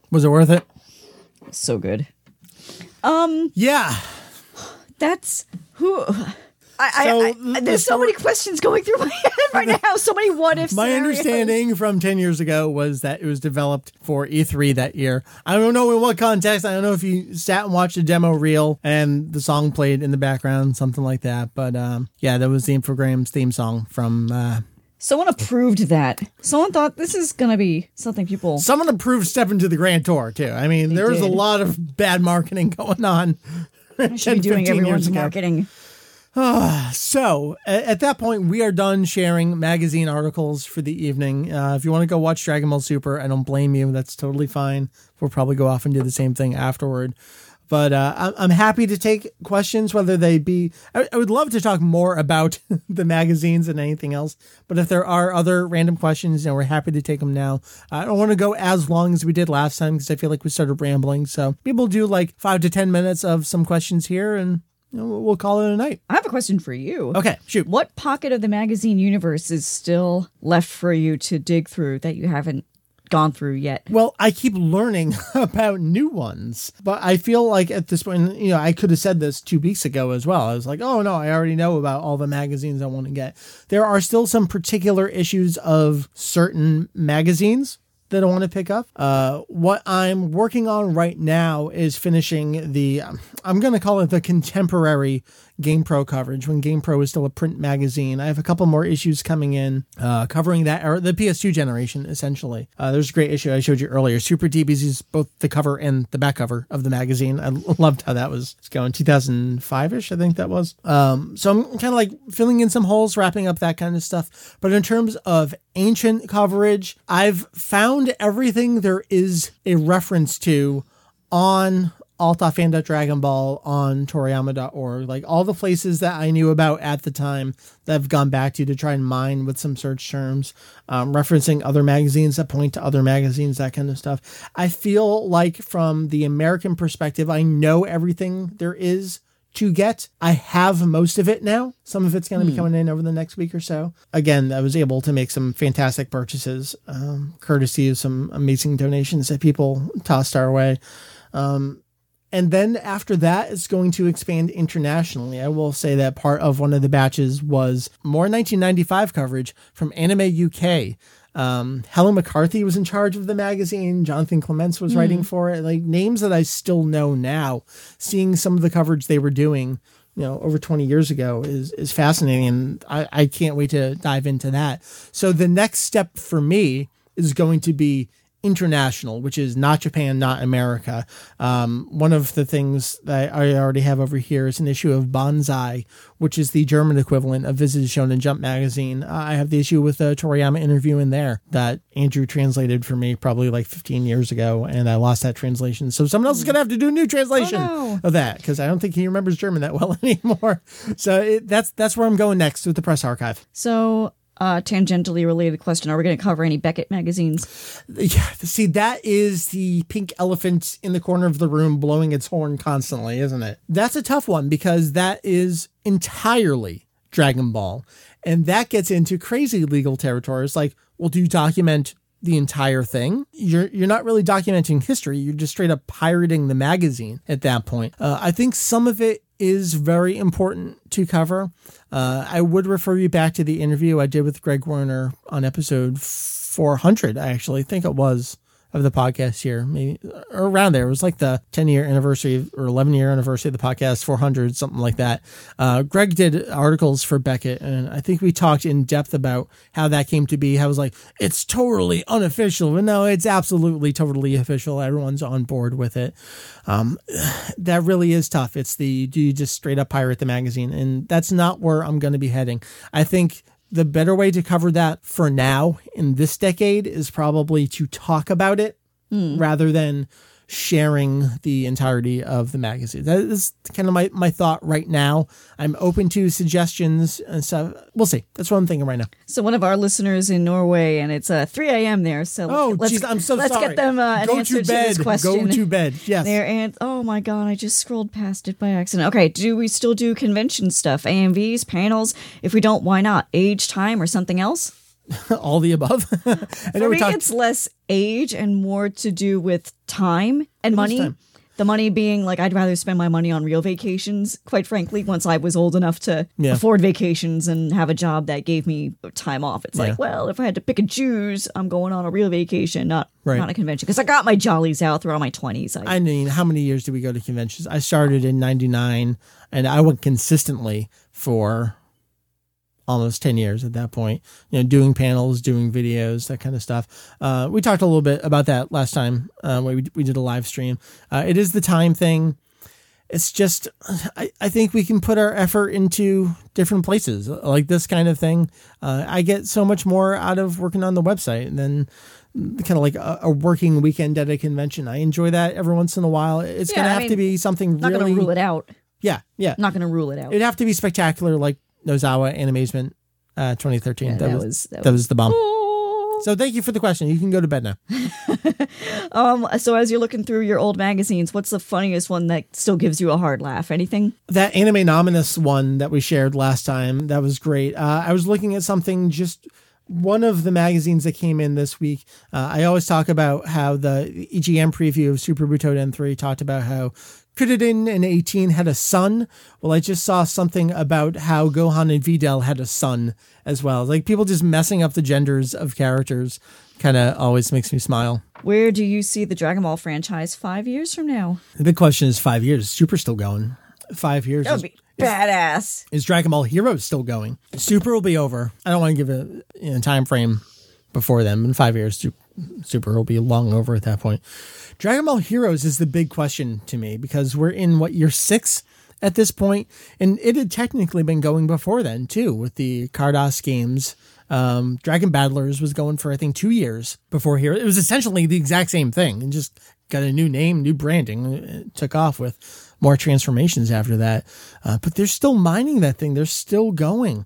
Was it worth it? So good. Yeah. That's who. There's so many questions going through my head right now. So many what ifs. My understanding from 10 years ago was that it was developed for E3 that year. I don't know in what context. I don't know if you sat and watched a demo reel and the song played in the background, something like that. But yeah, that was the Infogrames theme song from. Someone approved that. Someone thought this is going to be something people... Someone approved Stepping to the Grand Tour, too. I mean, there was a lot of bad marketing going on. I should be doing everyone's marketing. So at that point, we are done sharing magazine articles for the evening. If you want to go watch Dragon Ball Super, I don't blame you. That's totally fine. We'll probably go off and do the same thing afterward. But I'm happy to take questions, whether they be... I would love to talk more about the magazines and anything else. But if there are other random questions, you know, we're happy to take them now. I don't want to go as long as we did last time because I feel like we started rambling. So people do like 5 to 10 minutes of some questions here and we'll call it a night. I have a question for you. Okay, shoot. What pocket of the magazine universe is still left for you to dig through that you haven't gone through yet? Well, I keep learning about new ones, but I feel like at this point, you know, I could have said this 2 weeks ago as well. I was like, oh no, I already know about all the magazines I want to get. There are still some particular issues of certain magazines that I want to pick up. What I'm working on right now is finishing the, I'm going to call it the contemporary GamePro coverage when GamePro is still a print magazine. I have a couple more issues coming in covering that, or the PS2 generation, essentially. There's a great issue I showed you earlier. Super DBZ's both the cover and the back cover of the magazine. I loved how that was going. 2005-ish, I think that was. So I'm kind of like filling in some holes, wrapping up that kind of stuff. But in terms of ancient coverage, I've found everything there is a reference to on AltaFan.DragonBall on Toriyama.org. Like all the places that I knew about at the time that I've gone back to try and mine with some search terms, referencing other magazines that point to other magazines, that kind of stuff. I feel like from the American perspective, I know everything there is to get. I have most of it now. Some of it's going to be coming in over the next week or so. Again, I was able to make some fantastic purchases, courtesy of some amazing donations that people tossed our way. And then after that, it's going to expand internationally. I will say that part of one of the batches was more 1995 coverage from Anime UK. Helen McCarthy was in charge of the magazine. Jonathan Clements was writing for it. Like names that I still know now, seeing some of the coverage they were doing, you know, over 20 years ago is fascinating. And I can't wait to dive into that. So the next step for me is going to be international, which is not Japan, not America. One of the things that I already have over here is an issue of Banzai, which is the German equivalent of Visit Shonen Jump magazine. I have the issue with a Toriyama interview in there that Andrew translated for me probably like 15 years ago, and I lost that translation. So someone else is going to have to do a new translation of that, because I don't think he remembers German that well anymore. So that's where I'm going next with the press archive. So tangentially related question. Are we going to cover any Beckett magazines? Yeah, see, that is the pink elephant in the corner of the room blowing its horn constantly, isn't it? That's a tough one because that is entirely Dragon Ball. And that gets into crazy legal territories. Like, well, do you document the entire thing? You're not really documenting history. You're just straight up pirating the magazine at that point. I think some of it is very important to cover. I would refer you back to the interview I did with Greg Werner on episode 400, I actually think it was, of the podcast here, maybe around there. It was like the 10-year anniversary or 11-year anniversary of the podcast, 400, something like that. Greg did articles for Beckett, and I think we talked in depth about how that came to be. I was like, it's totally unofficial, but no, it's absolutely totally official. Everyone's on board with it. That really is tough. It's the, do you just straight up pirate the magazine? And that's not where I'm going to be heading. I think the better way to cover that for now in this decade is probably to talk about it rather than sharing the entirety of the magazine. That is kind of my thought right now. I'm open to suggestions and stuff. We'll see. That's what I'm thinking right now. So one of our listeners in Norway, and it's 3 a.m. there. So let's get them an answer to this question. Go to bed. Yes. Oh my God, I just scrolled past it by accident. Okay. Do we still do convention stuff? AMVs, panels? If we don't, why not? Age, time, or something else? All the above. It's less age and more to do with time and money. The money being like, I'd rather spend my money on real vacations, quite frankly, once I was old enough to afford vacations and have a job that gave me time off. It's like, well, if I had to pick and choose, I'm going on a real vacation, not a convention. Because I got my jollies out throughout my 20s. I mean, how many years did we go to conventions? I started in 99, and I went consistently for almost 10 years at that point, you know, doing panels, doing videos, that kind of stuff. We talked a little bit about that last time when we did a live stream. It is the time thing. it's just, I think we can put our effort into different places like this kind of thing. I get so much more out of working on the website than kind of like a working weekend at a convention. I enjoy that every once in a while. It's going to have to be something not really... Not going to rule it out. Yeah, yeah. Not going to rule it out. It'd have to be spectacular like Nozawa Animazement 2013. Yeah, that was the bomb. Cool. So thank you for the question. You can go to bed now. So as you're looking through your old magazines, what's the funniest one that still gives you a hard laugh? Anything? That Anime Nominous one that we shared last time, that was great. I was looking at something just... One of the magazines that came in this week, I always talk about how the EGM preview of Super Butoden 3 talked about how Krillin and 18 had a son. Well, I just saw something about how Gohan and Videl had a son as well. Like people just messing up the genders of characters kind of always makes me smile. Where do you see the Dragon Ball franchise 5 years from now? The big question is 5 years. Super's still going. 5 years. That would be badass. Is Dragon Ball Heroes still going? Super will be over. I don't want to give a time frame before them. In 5 years, Super will be long over at that point. Dragon Ball Heroes is the big question to me because we're in, year six at this point? And it had technically been going before then, too, with the Cardass games. Dragon Battlers was going for, I think, 2 years before Heroes. It was essentially the exact same thing and just got a new name, new branding, it took off with more transformations after that. But they're still mining that thing. They're still going.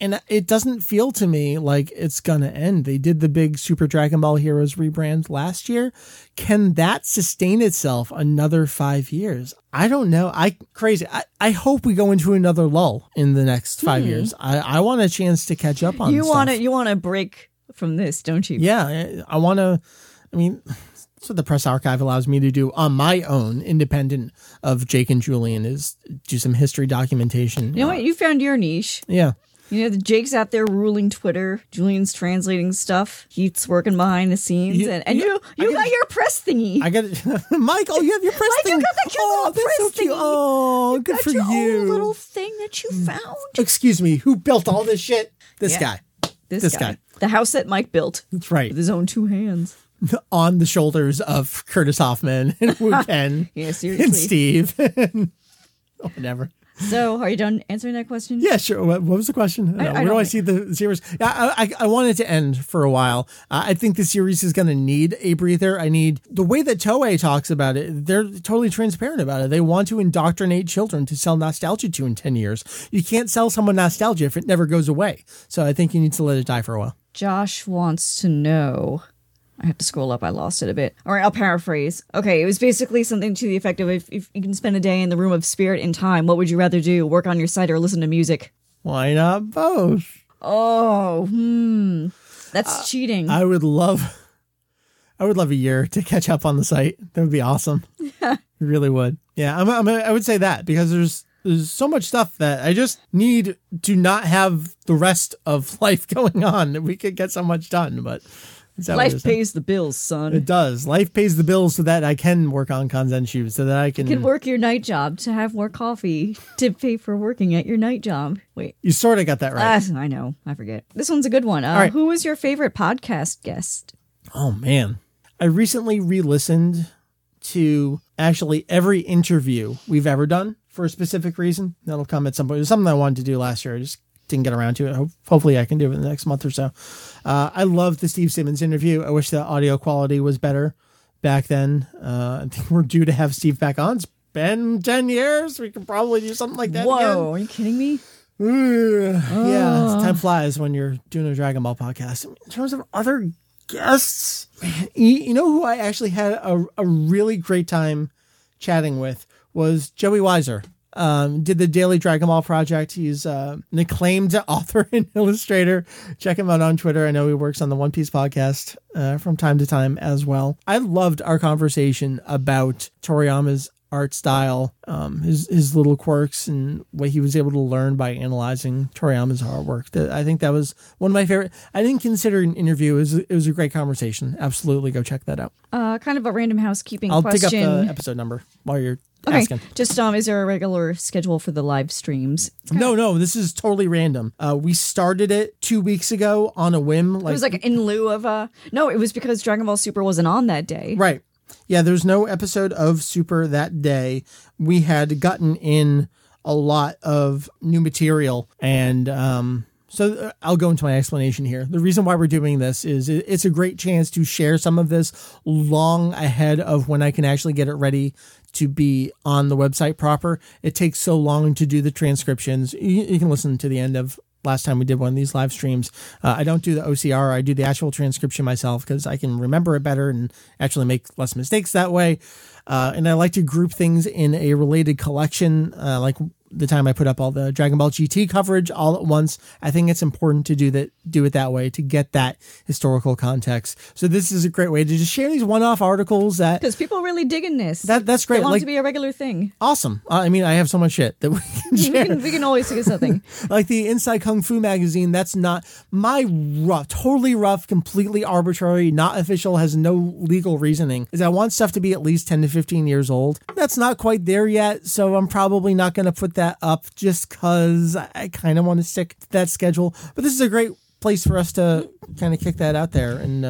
And it doesn't feel to me like it's going to end. They did the big Super Dragon Ball Heroes rebrand last year. Can that sustain itself another 5 years? I don't know. I hope we go into another lull in the next 5 years. I want a chance to catch up on stuff. You want a break from this, don't you? Yeah. That's what the press archive allows me to do on my own, independent of Jake and Julian, is do some history documentation. You know what? You found your niche. Yeah. Jake's out there ruling Twitter. Julian's translating stuff. Heath's working behind the scenes. You got your press thingy. I got it. Michael, you have your press thingy. You got little press thingy. Oh, good for you. Your own little thing that you found. Excuse me. Who built all this shit? This guy. This guy. The house that Mike built. That's right. With his own two hands. On the shoulders of Curtis Hoffman and Wu Ken and Steve and whatever. So are you done answering that question? Yeah, sure. What was the question? Where do I see the series? I wanted to end for a while. I think the series is going to need a breather. The way that Toei talks about it, they're totally transparent about it. They want to indoctrinate children to sell nostalgia to in 10 years. You can't sell someone nostalgia if it never goes away. So I think you need to let it die for a while. Josh wants to know... I have to scroll up. I lost it a bit. All right, I'll paraphrase. Okay, it was basically something to the effect of, if you can spend a day in the room of spirit and time, what would you rather do? Work on your site or listen to music? Why not both? Oh, That's cheating. I would love a year to catch up on the site. That would be awesome. I really would. Yeah, I would say that because there's so much stuff that I just need to not have the rest of life going on. We could get so much done, but... Life pays the bills, son. It does. Life pays the bills so that I can work on Kanzenshuu, so that I can... You can work your night job to have more coffee to pay for working at your night job. Wait. You sort of got that right. I know. I forget. This one's a good one. All right. Who was your favorite podcast guest? Oh, man. I recently re-listened to actually every interview we've ever done for a specific reason. That'll come at some point. It was something I wanted to do last year. I just didn't get around to it. Hopefully I can do it in the next month or so. I loved the Steve Simmons interview. I wish the audio quality was better back then. I think we're due to have Steve back on. It's been 10 years. We could probably do something like that again. Whoa, are you kidding me? Yeah, time flies when you're doing a Dragon Ball podcast. In terms of other guests, you know who I actually had a really great time chatting with was Joey Weiser. Did the Daily Dragon Ball Project. He's an acclaimed author and illustrator. Check him out on Twitter. I know he works on the One Piece podcast from time to time as well. I loved our conversation about Toriyama's art style, his little quirks, and what he was able to learn by analyzing Toriyama's artwork. I think that was one of my favorite. I didn't consider an interview. It was a great conversation. Absolutely. Go check that out. Kind of a random housekeeping question. I'll pick up the episode number while you're... Okay, asking. Just is there a regular schedule for the live streams? No, this is totally random. We started it 2 weeks ago on a whim. It was in lieu of it was because Dragon Ball Super wasn't on that day. Right. Yeah, there's no episode of Super that day. We had gotten in a lot of new material, and so I'll go into my explanation here. The reason why we're doing this is it's a great chance to share some of this long ahead of when I can actually get it ready to be on the website proper. It takes so long to do the transcriptions. You can listen to the end of last time we did one of these live streams. I don't do the OCR. I do the actual transcription myself because I can remember it better and actually make less mistakes that way. And I like to group things in a related collection, like the time I put up all the Dragon Ball GT coverage all at once. I think it's important to do it that way to get that historical context. So this is a great way to just share these one-off articles that... Because people really digging this. That's great. They want it to be a regular thing. Awesome. I mean, I have so much shit that we can share. We can always do something. Like the Inside Kung Fu magazine, that's not... My totally rough, completely arbitrary, not official, has no legal reasoning, is I want stuff to be at least 10 to 15 years old. That's not quite there yet, so I'm probably not going to put that up just because I kind of want to stick to that schedule. But this is a great place for us to kind of kick that out there and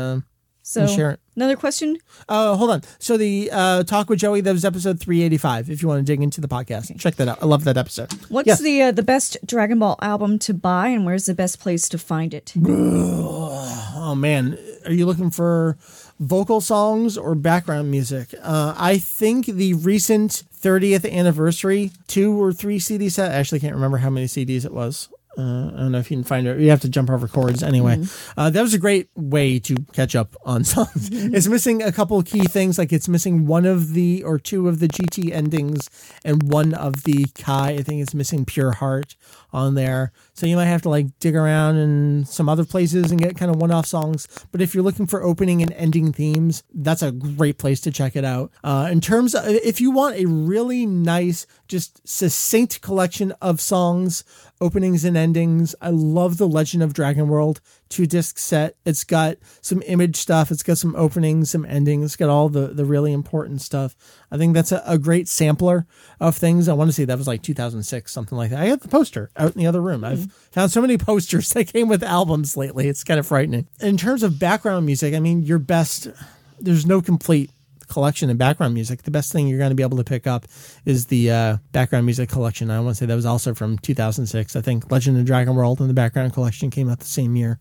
share it. Another question? Hold on. So the Talk with Joey, that was episode 385, if you want to dig into the podcast. Okay. Check that out. I love that episode. What's the best Dragon Ball album to buy, and where's the best place to find it? Oh, man. Are you looking for vocal songs or background music? I think the recent 30th anniversary, 2 or 3 CD set. I actually can't remember how many CDs it was. I don't know if you can find it. You have to jump over chords anyway. Mm-hmm. That was a great way to catch up on songs. Mm-hmm. It's missing a couple of key things. Like it's missing one of the or two of the GT endings and one of the Kai. I think it's missing Pure Heart on there. So you might have to like dig around in some other places and get kind of one-off songs. But if you're looking for opening and ending themes, that's a great place to check it out. In terms of, if you want a really nice, just succinct collection of songs, openings and endings, I love the Legend of Dragon World 2-disc set. It's got some image stuff. It's got some openings, some endings. It's got all the really important stuff. I think that's a great sampler of things. I want to say that was like 2006, something like that. I got the poster out in the other room. I've found so many posters that came with albums lately. It's kind of frightening. In terms of background music, I mean, your best, there's no complete collection and background music. The best thing you're going to be able to pick up is the background music collection. I want to say that was also from 2006. I think Legend of Dragon World and the background collection came out the same year.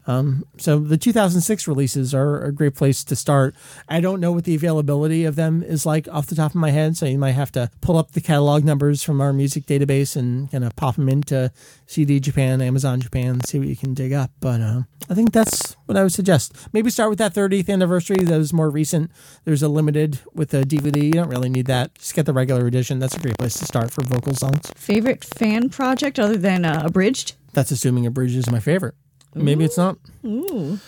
So the 2006 releases are a great place to start. I don't know what the availability of them is like off the top of my head, so you might have to pull up the catalog numbers from our music database and kind of pop them into CD Japan, Amazon Japan, see what you can dig up. But I think that's what I would suggest. Maybe start with that 30th anniversary that was more recent. There's a limited with a DVD. You don't really need that. Just get the regular edition. That's a great place to start for vocal songs. Favorite fan project other than Abridged? That's assuming Abridged is my favorite. Ooh. Maybe it's not. Ooh.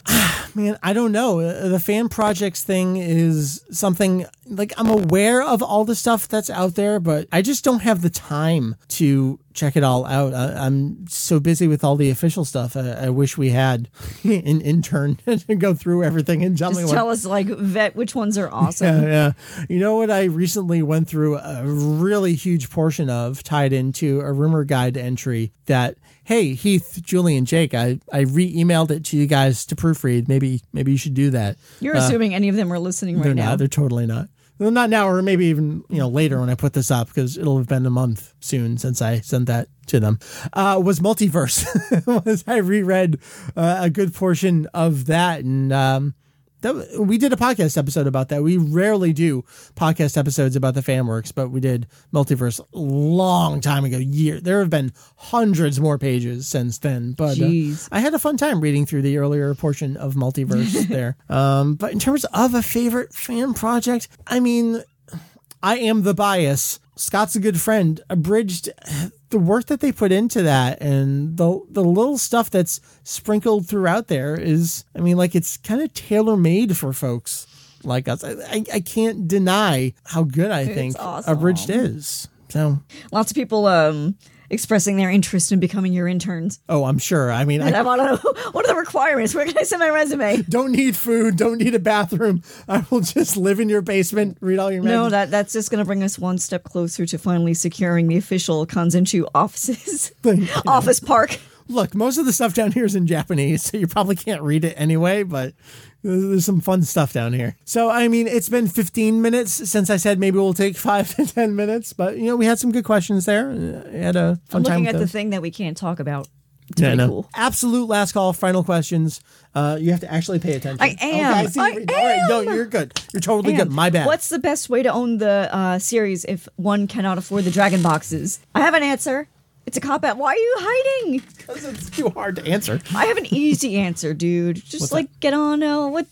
Man, I don't know. The fan projects thing is something like I'm aware of all the stuff that's out there, but I just don't have the time to check it all out. I'm so busy with all the official stuff. I wish we had an intern to go through everything and tell us like vet which ones are awesome. Yeah. You know what I recently went through a really huge portion of, tied into a rumor guide entry that, hey, Heath, Julian, Jake, I re-emailed it to you guys to proofread. Maybe you should do that. You're assuming any of them are listening right now. They're totally not. Well, not now, or maybe even later when I put this up, because it'll have been a month soon since I sent that to them. Was Multiverse. I reread a good portion of that, and we did a podcast episode about that. We rarely do podcast episodes about the fan works, but we did Multiverse a long time ago. There have been hundreds more pages since then, but I had a fun time reading through the earlier portion of Multiverse there. But in terms of a favorite fan project, I mean, I am the bias. Scott's a good friend. Abridged, the work that they put into that and the little stuff that's sprinkled throughout there is, I mean, like, it's kind of tailor-made for folks like us. I can't deny how good I think Abridged is. So lots of people expressing their interest in becoming your interns. Oh, I'm sure. I mean, I want to know, what are the requirements? Where can I send my resume? Don't need food. Don't need a bathroom. I will just live in your basement, read all your messages. No, that's just going to bring us one step closer to finally securing the official Kanzenshuu office park. look, most of the stuff down here is in Japanese, so you probably can't read it anyway, but there's some fun stuff down here. So, I mean, it's been 15 minutes since I said maybe we'll take 5 to 10 minutes, but, you know, we had some good questions there. I had a fun time. I'm looking at the thing that we can't talk about. It's pretty cool. Absolute last call, final questions. You have to actually pay attention. I am. Okay, I am. All right, no, you're good. You're totally good. My bad. What's the best way to own the series if one cannot afford the Dragon Boxes? I have an answer. It's a cop-out. Why are you hiding? Because it's too hard to answer. I have an easy answer, dude. Just get on. What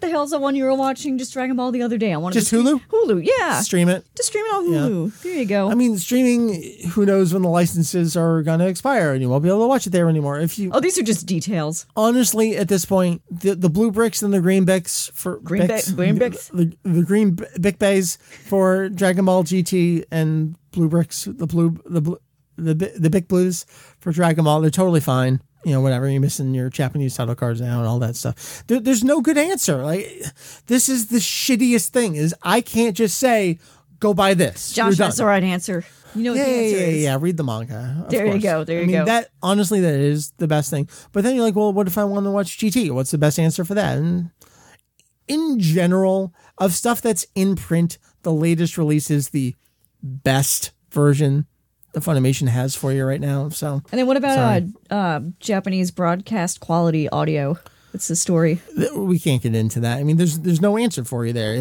the hell's that one you were watching? Just Dragon Ball the other day. I want to just Hulu. Hulu, yeah. Stream it. Just stream it on Hulu. Yeah. There you go. I mean, streaming. Who knows when the licenses are going to expire, and you won't be able to watch it there anymore. If you. Oh, these are just details. Honestly, at this point, the blue bricks and the green bricks for the green Bic Bays for Dragon Ball GT and blue bricks. The Bic Blues for Dragon Ball, they're totally fine. You know, whatever, you're missing your Japanese title cards now and all that stuff. There's no good answer. Like, this is the shittiest thing, is I can't just say, go buy this. Josh, that's the right answer. You know what the answer is. Yeah, read the manga. There you go, there you go. That, honestly, that is the best thing. But then you're like, well, what if I want to watch GT? What's the best answer for that? And in general, of stuff that's in print, the latest release is the best version the Funimation has for you right now. So, and then what about Japanese broadcast quality audio? What's the story? We can't get into that. I mean, there's no answer for you there.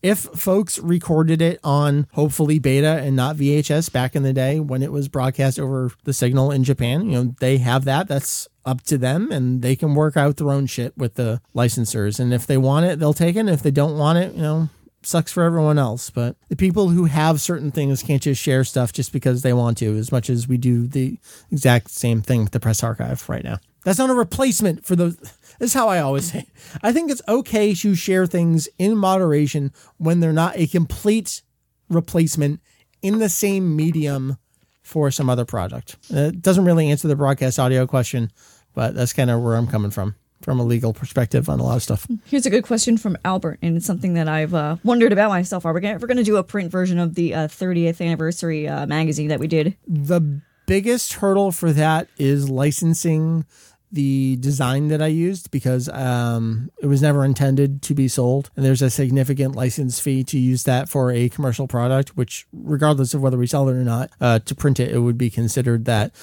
If folks recorded it on hopefully beta and not VHS back in the day when it was broadcast over the signal in Japan, you know, they have that. That's up to them, and they can work out their own shit with the licensors. And if they want it, they'll take it. And if they don't want it, you know, sucks for everyone else, but the people who have certain things can't just share stuff just because they want to, as much as we do the exact same thing with the press archive right now. That's not a replacement for those. This is how I always say it. I think it's okay to share things in moderation when they're not a complete replacement in the same medium for some other product. It doesn't really answer the broadcast audio question, but that's kind of where I'm coming from a legal perspective on a lot of stuff. Here's a good question from Albert, and it's something that I've wondered about myself. Are we ever going to do a print version of the 30th anniversary magazine that we did? The biggest hurdle for that is licensing the design that I used, because it was never intended to be sold, and there's a significant license fee to use that for a commercial product, which regardless of whether we sell it or not, to print it would be considered that.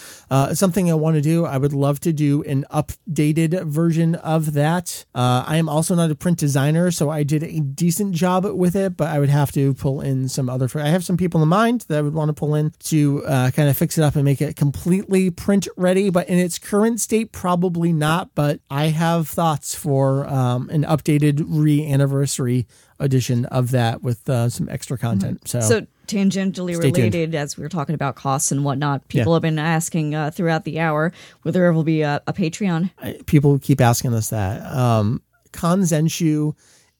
Something I want to do, I would love to do an updated version of that. I am also not a print designer, so I did a decent job with it, but I would have to pull in some other I have some people in mind that I would want to pull in to kind of fix it up and make it completely print ready, but in its current state, probably not, but I have thoughts for an updated re-anniversary edition of that with some extra content. Mm-hmm. So tangentially related, as we were talking about costs and whatnot, people have been asking throughout the hour whether there will be a Patreon. People keep asking us that. Kanzenshuu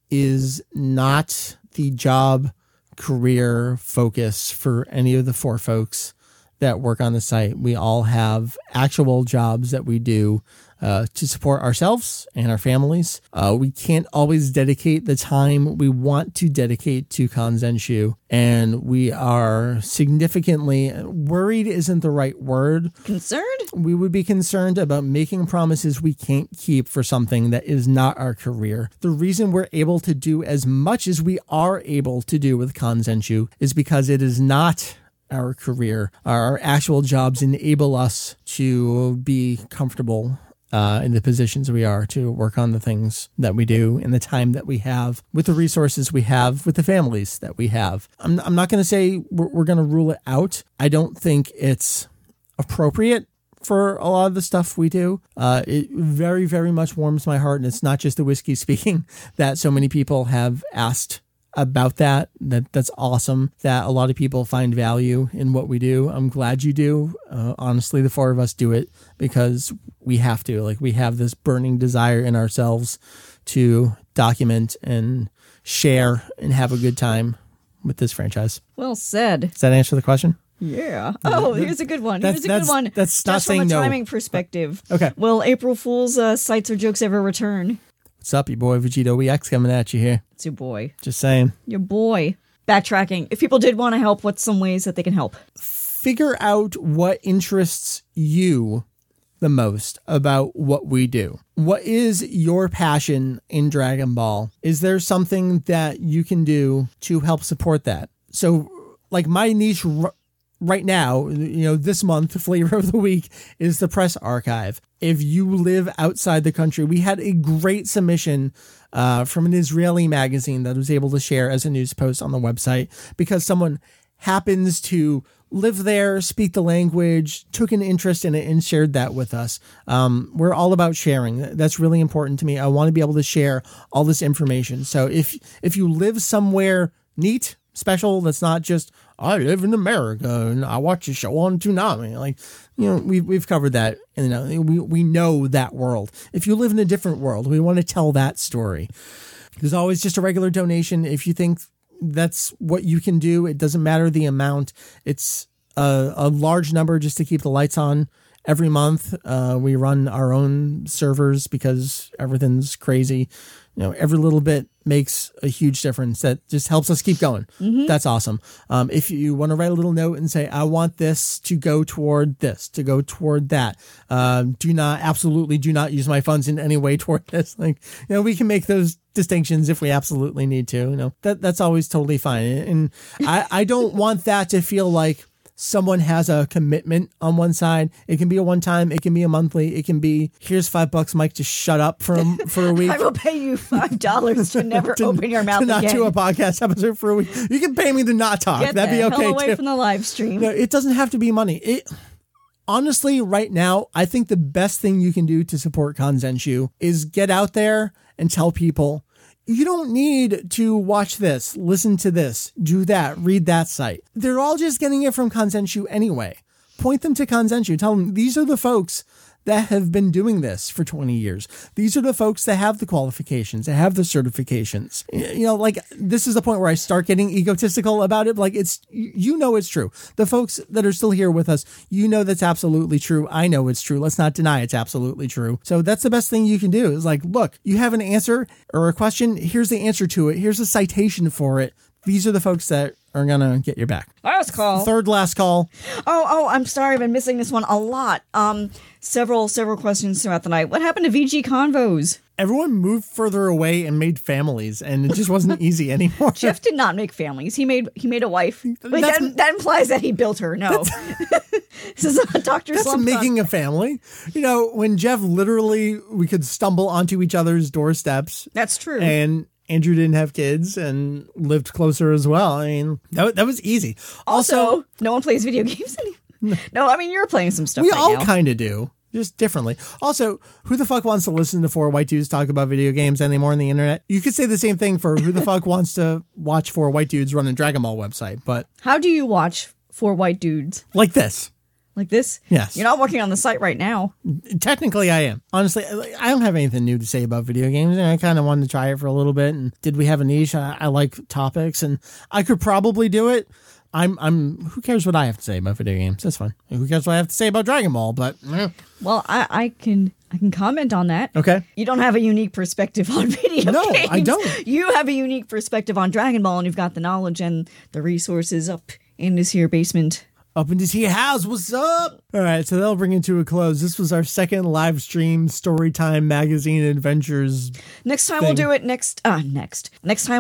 is not the job career focus for any of the four folks that work on the site. We all have actual jobs that we do to support ourselves and our families. We can't always dedicate the time we want to dedicate to Kanzenshuu, and we are significantly worried isn't the right word. Concerned? We would be concerned about making promises we can't keep for something that is not our career. The reason we're able to do as much as we are able to do with Kanzenshuu is because it is not our career. Our actual jobs enable us to be comfortable in the positions we are, to work on the things that we do in the time that we have, with the resources we have, with the families that we have. I'm not going to say we're going to rule it out. I don't think it's appropriate for a lot of the stuff we do. It very, very much warms my heart, and it's not just the whiskey speaking, that so many people have asked about that's awesome that a lot of people find value in what we do. I'm glad you do. Honestly, the four of us do it because we have to. Like, we have this burning desire in ourselves to document and share and have a good time with this franchise. Well said. Does that answer the question? Yeah. Oh, here's a good one. Here's a good one. That's not just saying from a timing perspective. Okay. Will April Fool's sites or jokes ever return? What's up, your boy Vegito EX coming at you here. It's your boy. Just saying. Your boy. Backtracking. If people did want to help, what's some ways that they can help? Figure out what interests you the most about what we do. What is your passion in Dragon Ball? Is there something that you can do to help support that? So, like, my niche right now, you know, this month, flavor of the week is the press archive. If you live outside the country, we had a great submission from an Israeli magazine that was able to share as a news post on the website because someone happens to live there, speak the language, took an interest in it, and shared that with us. We're all about sharing. That's really important to me. I want to be able to share all this information. So if you live somewhere neat, special, that's not just, I live in America and I watch a show on Toonami. Like, you know, we've covered that. You know, we know that world. If you live in a different world, we want to tell that story. There's always just a regular donation. If you think that's what you can do, it doesn't matter the amount. It's a large number just to keep the lights on every month. We run our own servers because everything's crazy. You know, every little bit makes a huge difference. That just helps us keep going. Mm-hmm. That's awesome. If you want to write a little note and say, I want this to go toward this, to go toward that. Do not use my funds in any way toward this. Like, you know, we can make those distinctions if we absolutely need to. You know, that's always totally fine. And I don't want that to feel like someone has a commitment on one side. It can be a one time, it can be a monthly, it can be here's $5, Mike, to shut up for a week. I will pay you $5 to never open your mouth to not again. Do a podcast episode for a week. You can pay me to not talk. That'd be okay. Hell away too. From the live stream. No, it doesn't have to be money. Honestly, right now, I think the best thing you can do to support Kanzenshuu is get out there and tell people. You don't need to watch this, listen to this, do that, read that site. They're all just getting it from Kanzenshuu anyway. Point them to Kanzenshuu. Tell them these are the folks that have been doing this for 20 years. These are the folks that have the qualifications, that have the certifications. You know, like, this is the point where I start getting egotistical about it. Like, it's, you know, it's true. The folks that are still here with us, you know, that's absolutely true. I know it's true. Let's not deny it's absolutely true. So that's the best thing you can do is like, look, you have an answer or a question. Here's the answer to it. Here's a citation for it. These are the folks that are going to get your back. Last call. Third last call. Oh, I'm sorry. I've been missing this one a lot. Several questions throughout the night. What happened to VG Convos? Everyone moved further away and made families, and it just wasn't easy anymore. Jeff did not make families. He made a wife. Wait, that implies that he built her. No. This is not Dr. That's Slump making a family. You know, when Jeff literally, we could stumble onto each other's doorsteps. That's true. And Andrew didn't have kids and lived closer as well. I mean, that was easy. Also, no one plays video games anymore. No, I mean, you're playing some stuff right now. We all kind of do, just differently. Also, who the fuck wants to listen to four white dudes talk about video games anymore on the internet? You could say the same thing for who the fuck wants to watch four white dudes run a Dragon Ball website, but... How do you watch four white dudes? Like this. Like this? Yes. You're not working on the site right now. Technically, I am. Honestly, I don't have anything new to say about video games. I kind of wanted to try it for a little bit, and did we have a niche? I like topics, and I could probably do it. Who cares what I have to say about video games? That's fine. Who cares what I have to say about Dragon Ball? But well, I can comment on that. Okay. You don't have a unique perspective on video games. No, I don't. You have a unique perspective on Dragon Ball, and you've got the knowledge and the resources up in this here basement. Up in this here house. What's up? All right, so that'll bring it to a close. This was our second live stream Storytime Magazine Adventures. Next time we'll do it. Next time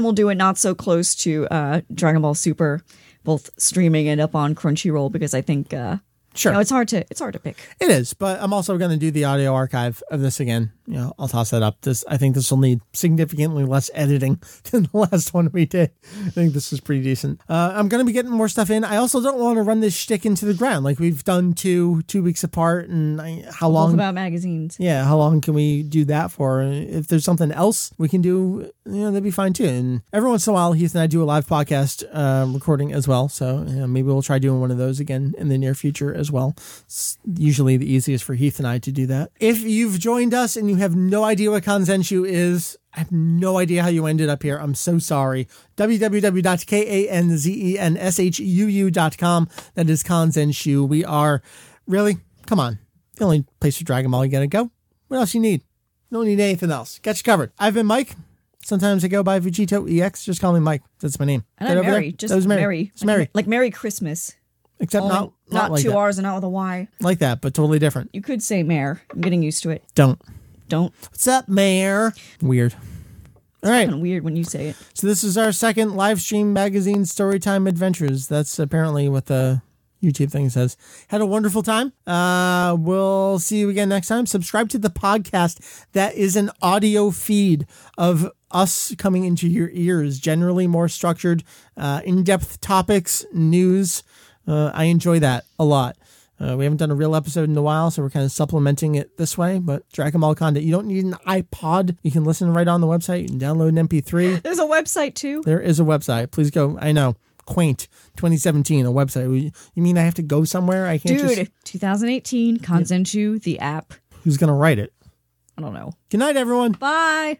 we'll do it. Not so close to Dragon Ball Super. Both streaming and up on Crunchyroll, because I think sure, you know, it's hard to pick. It is, but I'm also going to do the audio archive of this again. You know, I'll toss that up. I think this will need significantly less editing than the last one we did. I think this is pretty decent. I'm going to be getting more stuff in. I also don't want to run this shtick into the ground. Like, we've done two weeks apart, and how long about magazines? Yeah, how long can we do that for? If there's something else we can do, you know, that'd be fine too. And every once in a while, Heath and I do a live podcast recording as well. So you know, maybe we'll try doing one of those again in the near future as well. It's usually the easiest for Heath and I to do that. If you've joined us and you have no idea what Kanzenshuu is, I have no idea how you ended up here. I'm so sorry. www.kanzenshuu.com. That is Kanzenshuu. We are really, come on, the only place for Dragon Ball you gotta go. What else you need? You don't need anything else. Got you covered. I've been Mike. Sometimes I go by Vegito EX. Just call me Mike. That's my name. And I'm Mary. Just Mary. Mary. Like Merry Christmas. Except only, not like two that. R's and not with a Y. Like that, but totally different. You could say mayor. I'm getting used to it. Don't. What's up, mayor? Weird. All right. It's kind of weird when you say it. So this is our second live stream magazine, Storytime Adventures. That's apparently what the YouTube thing says. Had a wonderful time. We'll see you again next time. Subscribe to the podcast. That is an audio feed of us coming into your ears. Generally more structured, in-depth topics, news. I enjoy that a lot. We haven't done a real episode in a while, so we're kind of supplementing it this way. But Dragon Ball content, you don't need an iPod. You can listen right on the website. You can download an MP3. There's a website, too. There is a website. Please go. I know. Quaint. 2017, a website. You mean I have to go somewhere? I can't just... Dude, 2018, Kanzenshuu, the app. Who's going to write it? I don't know. Good night, everyone. Bye.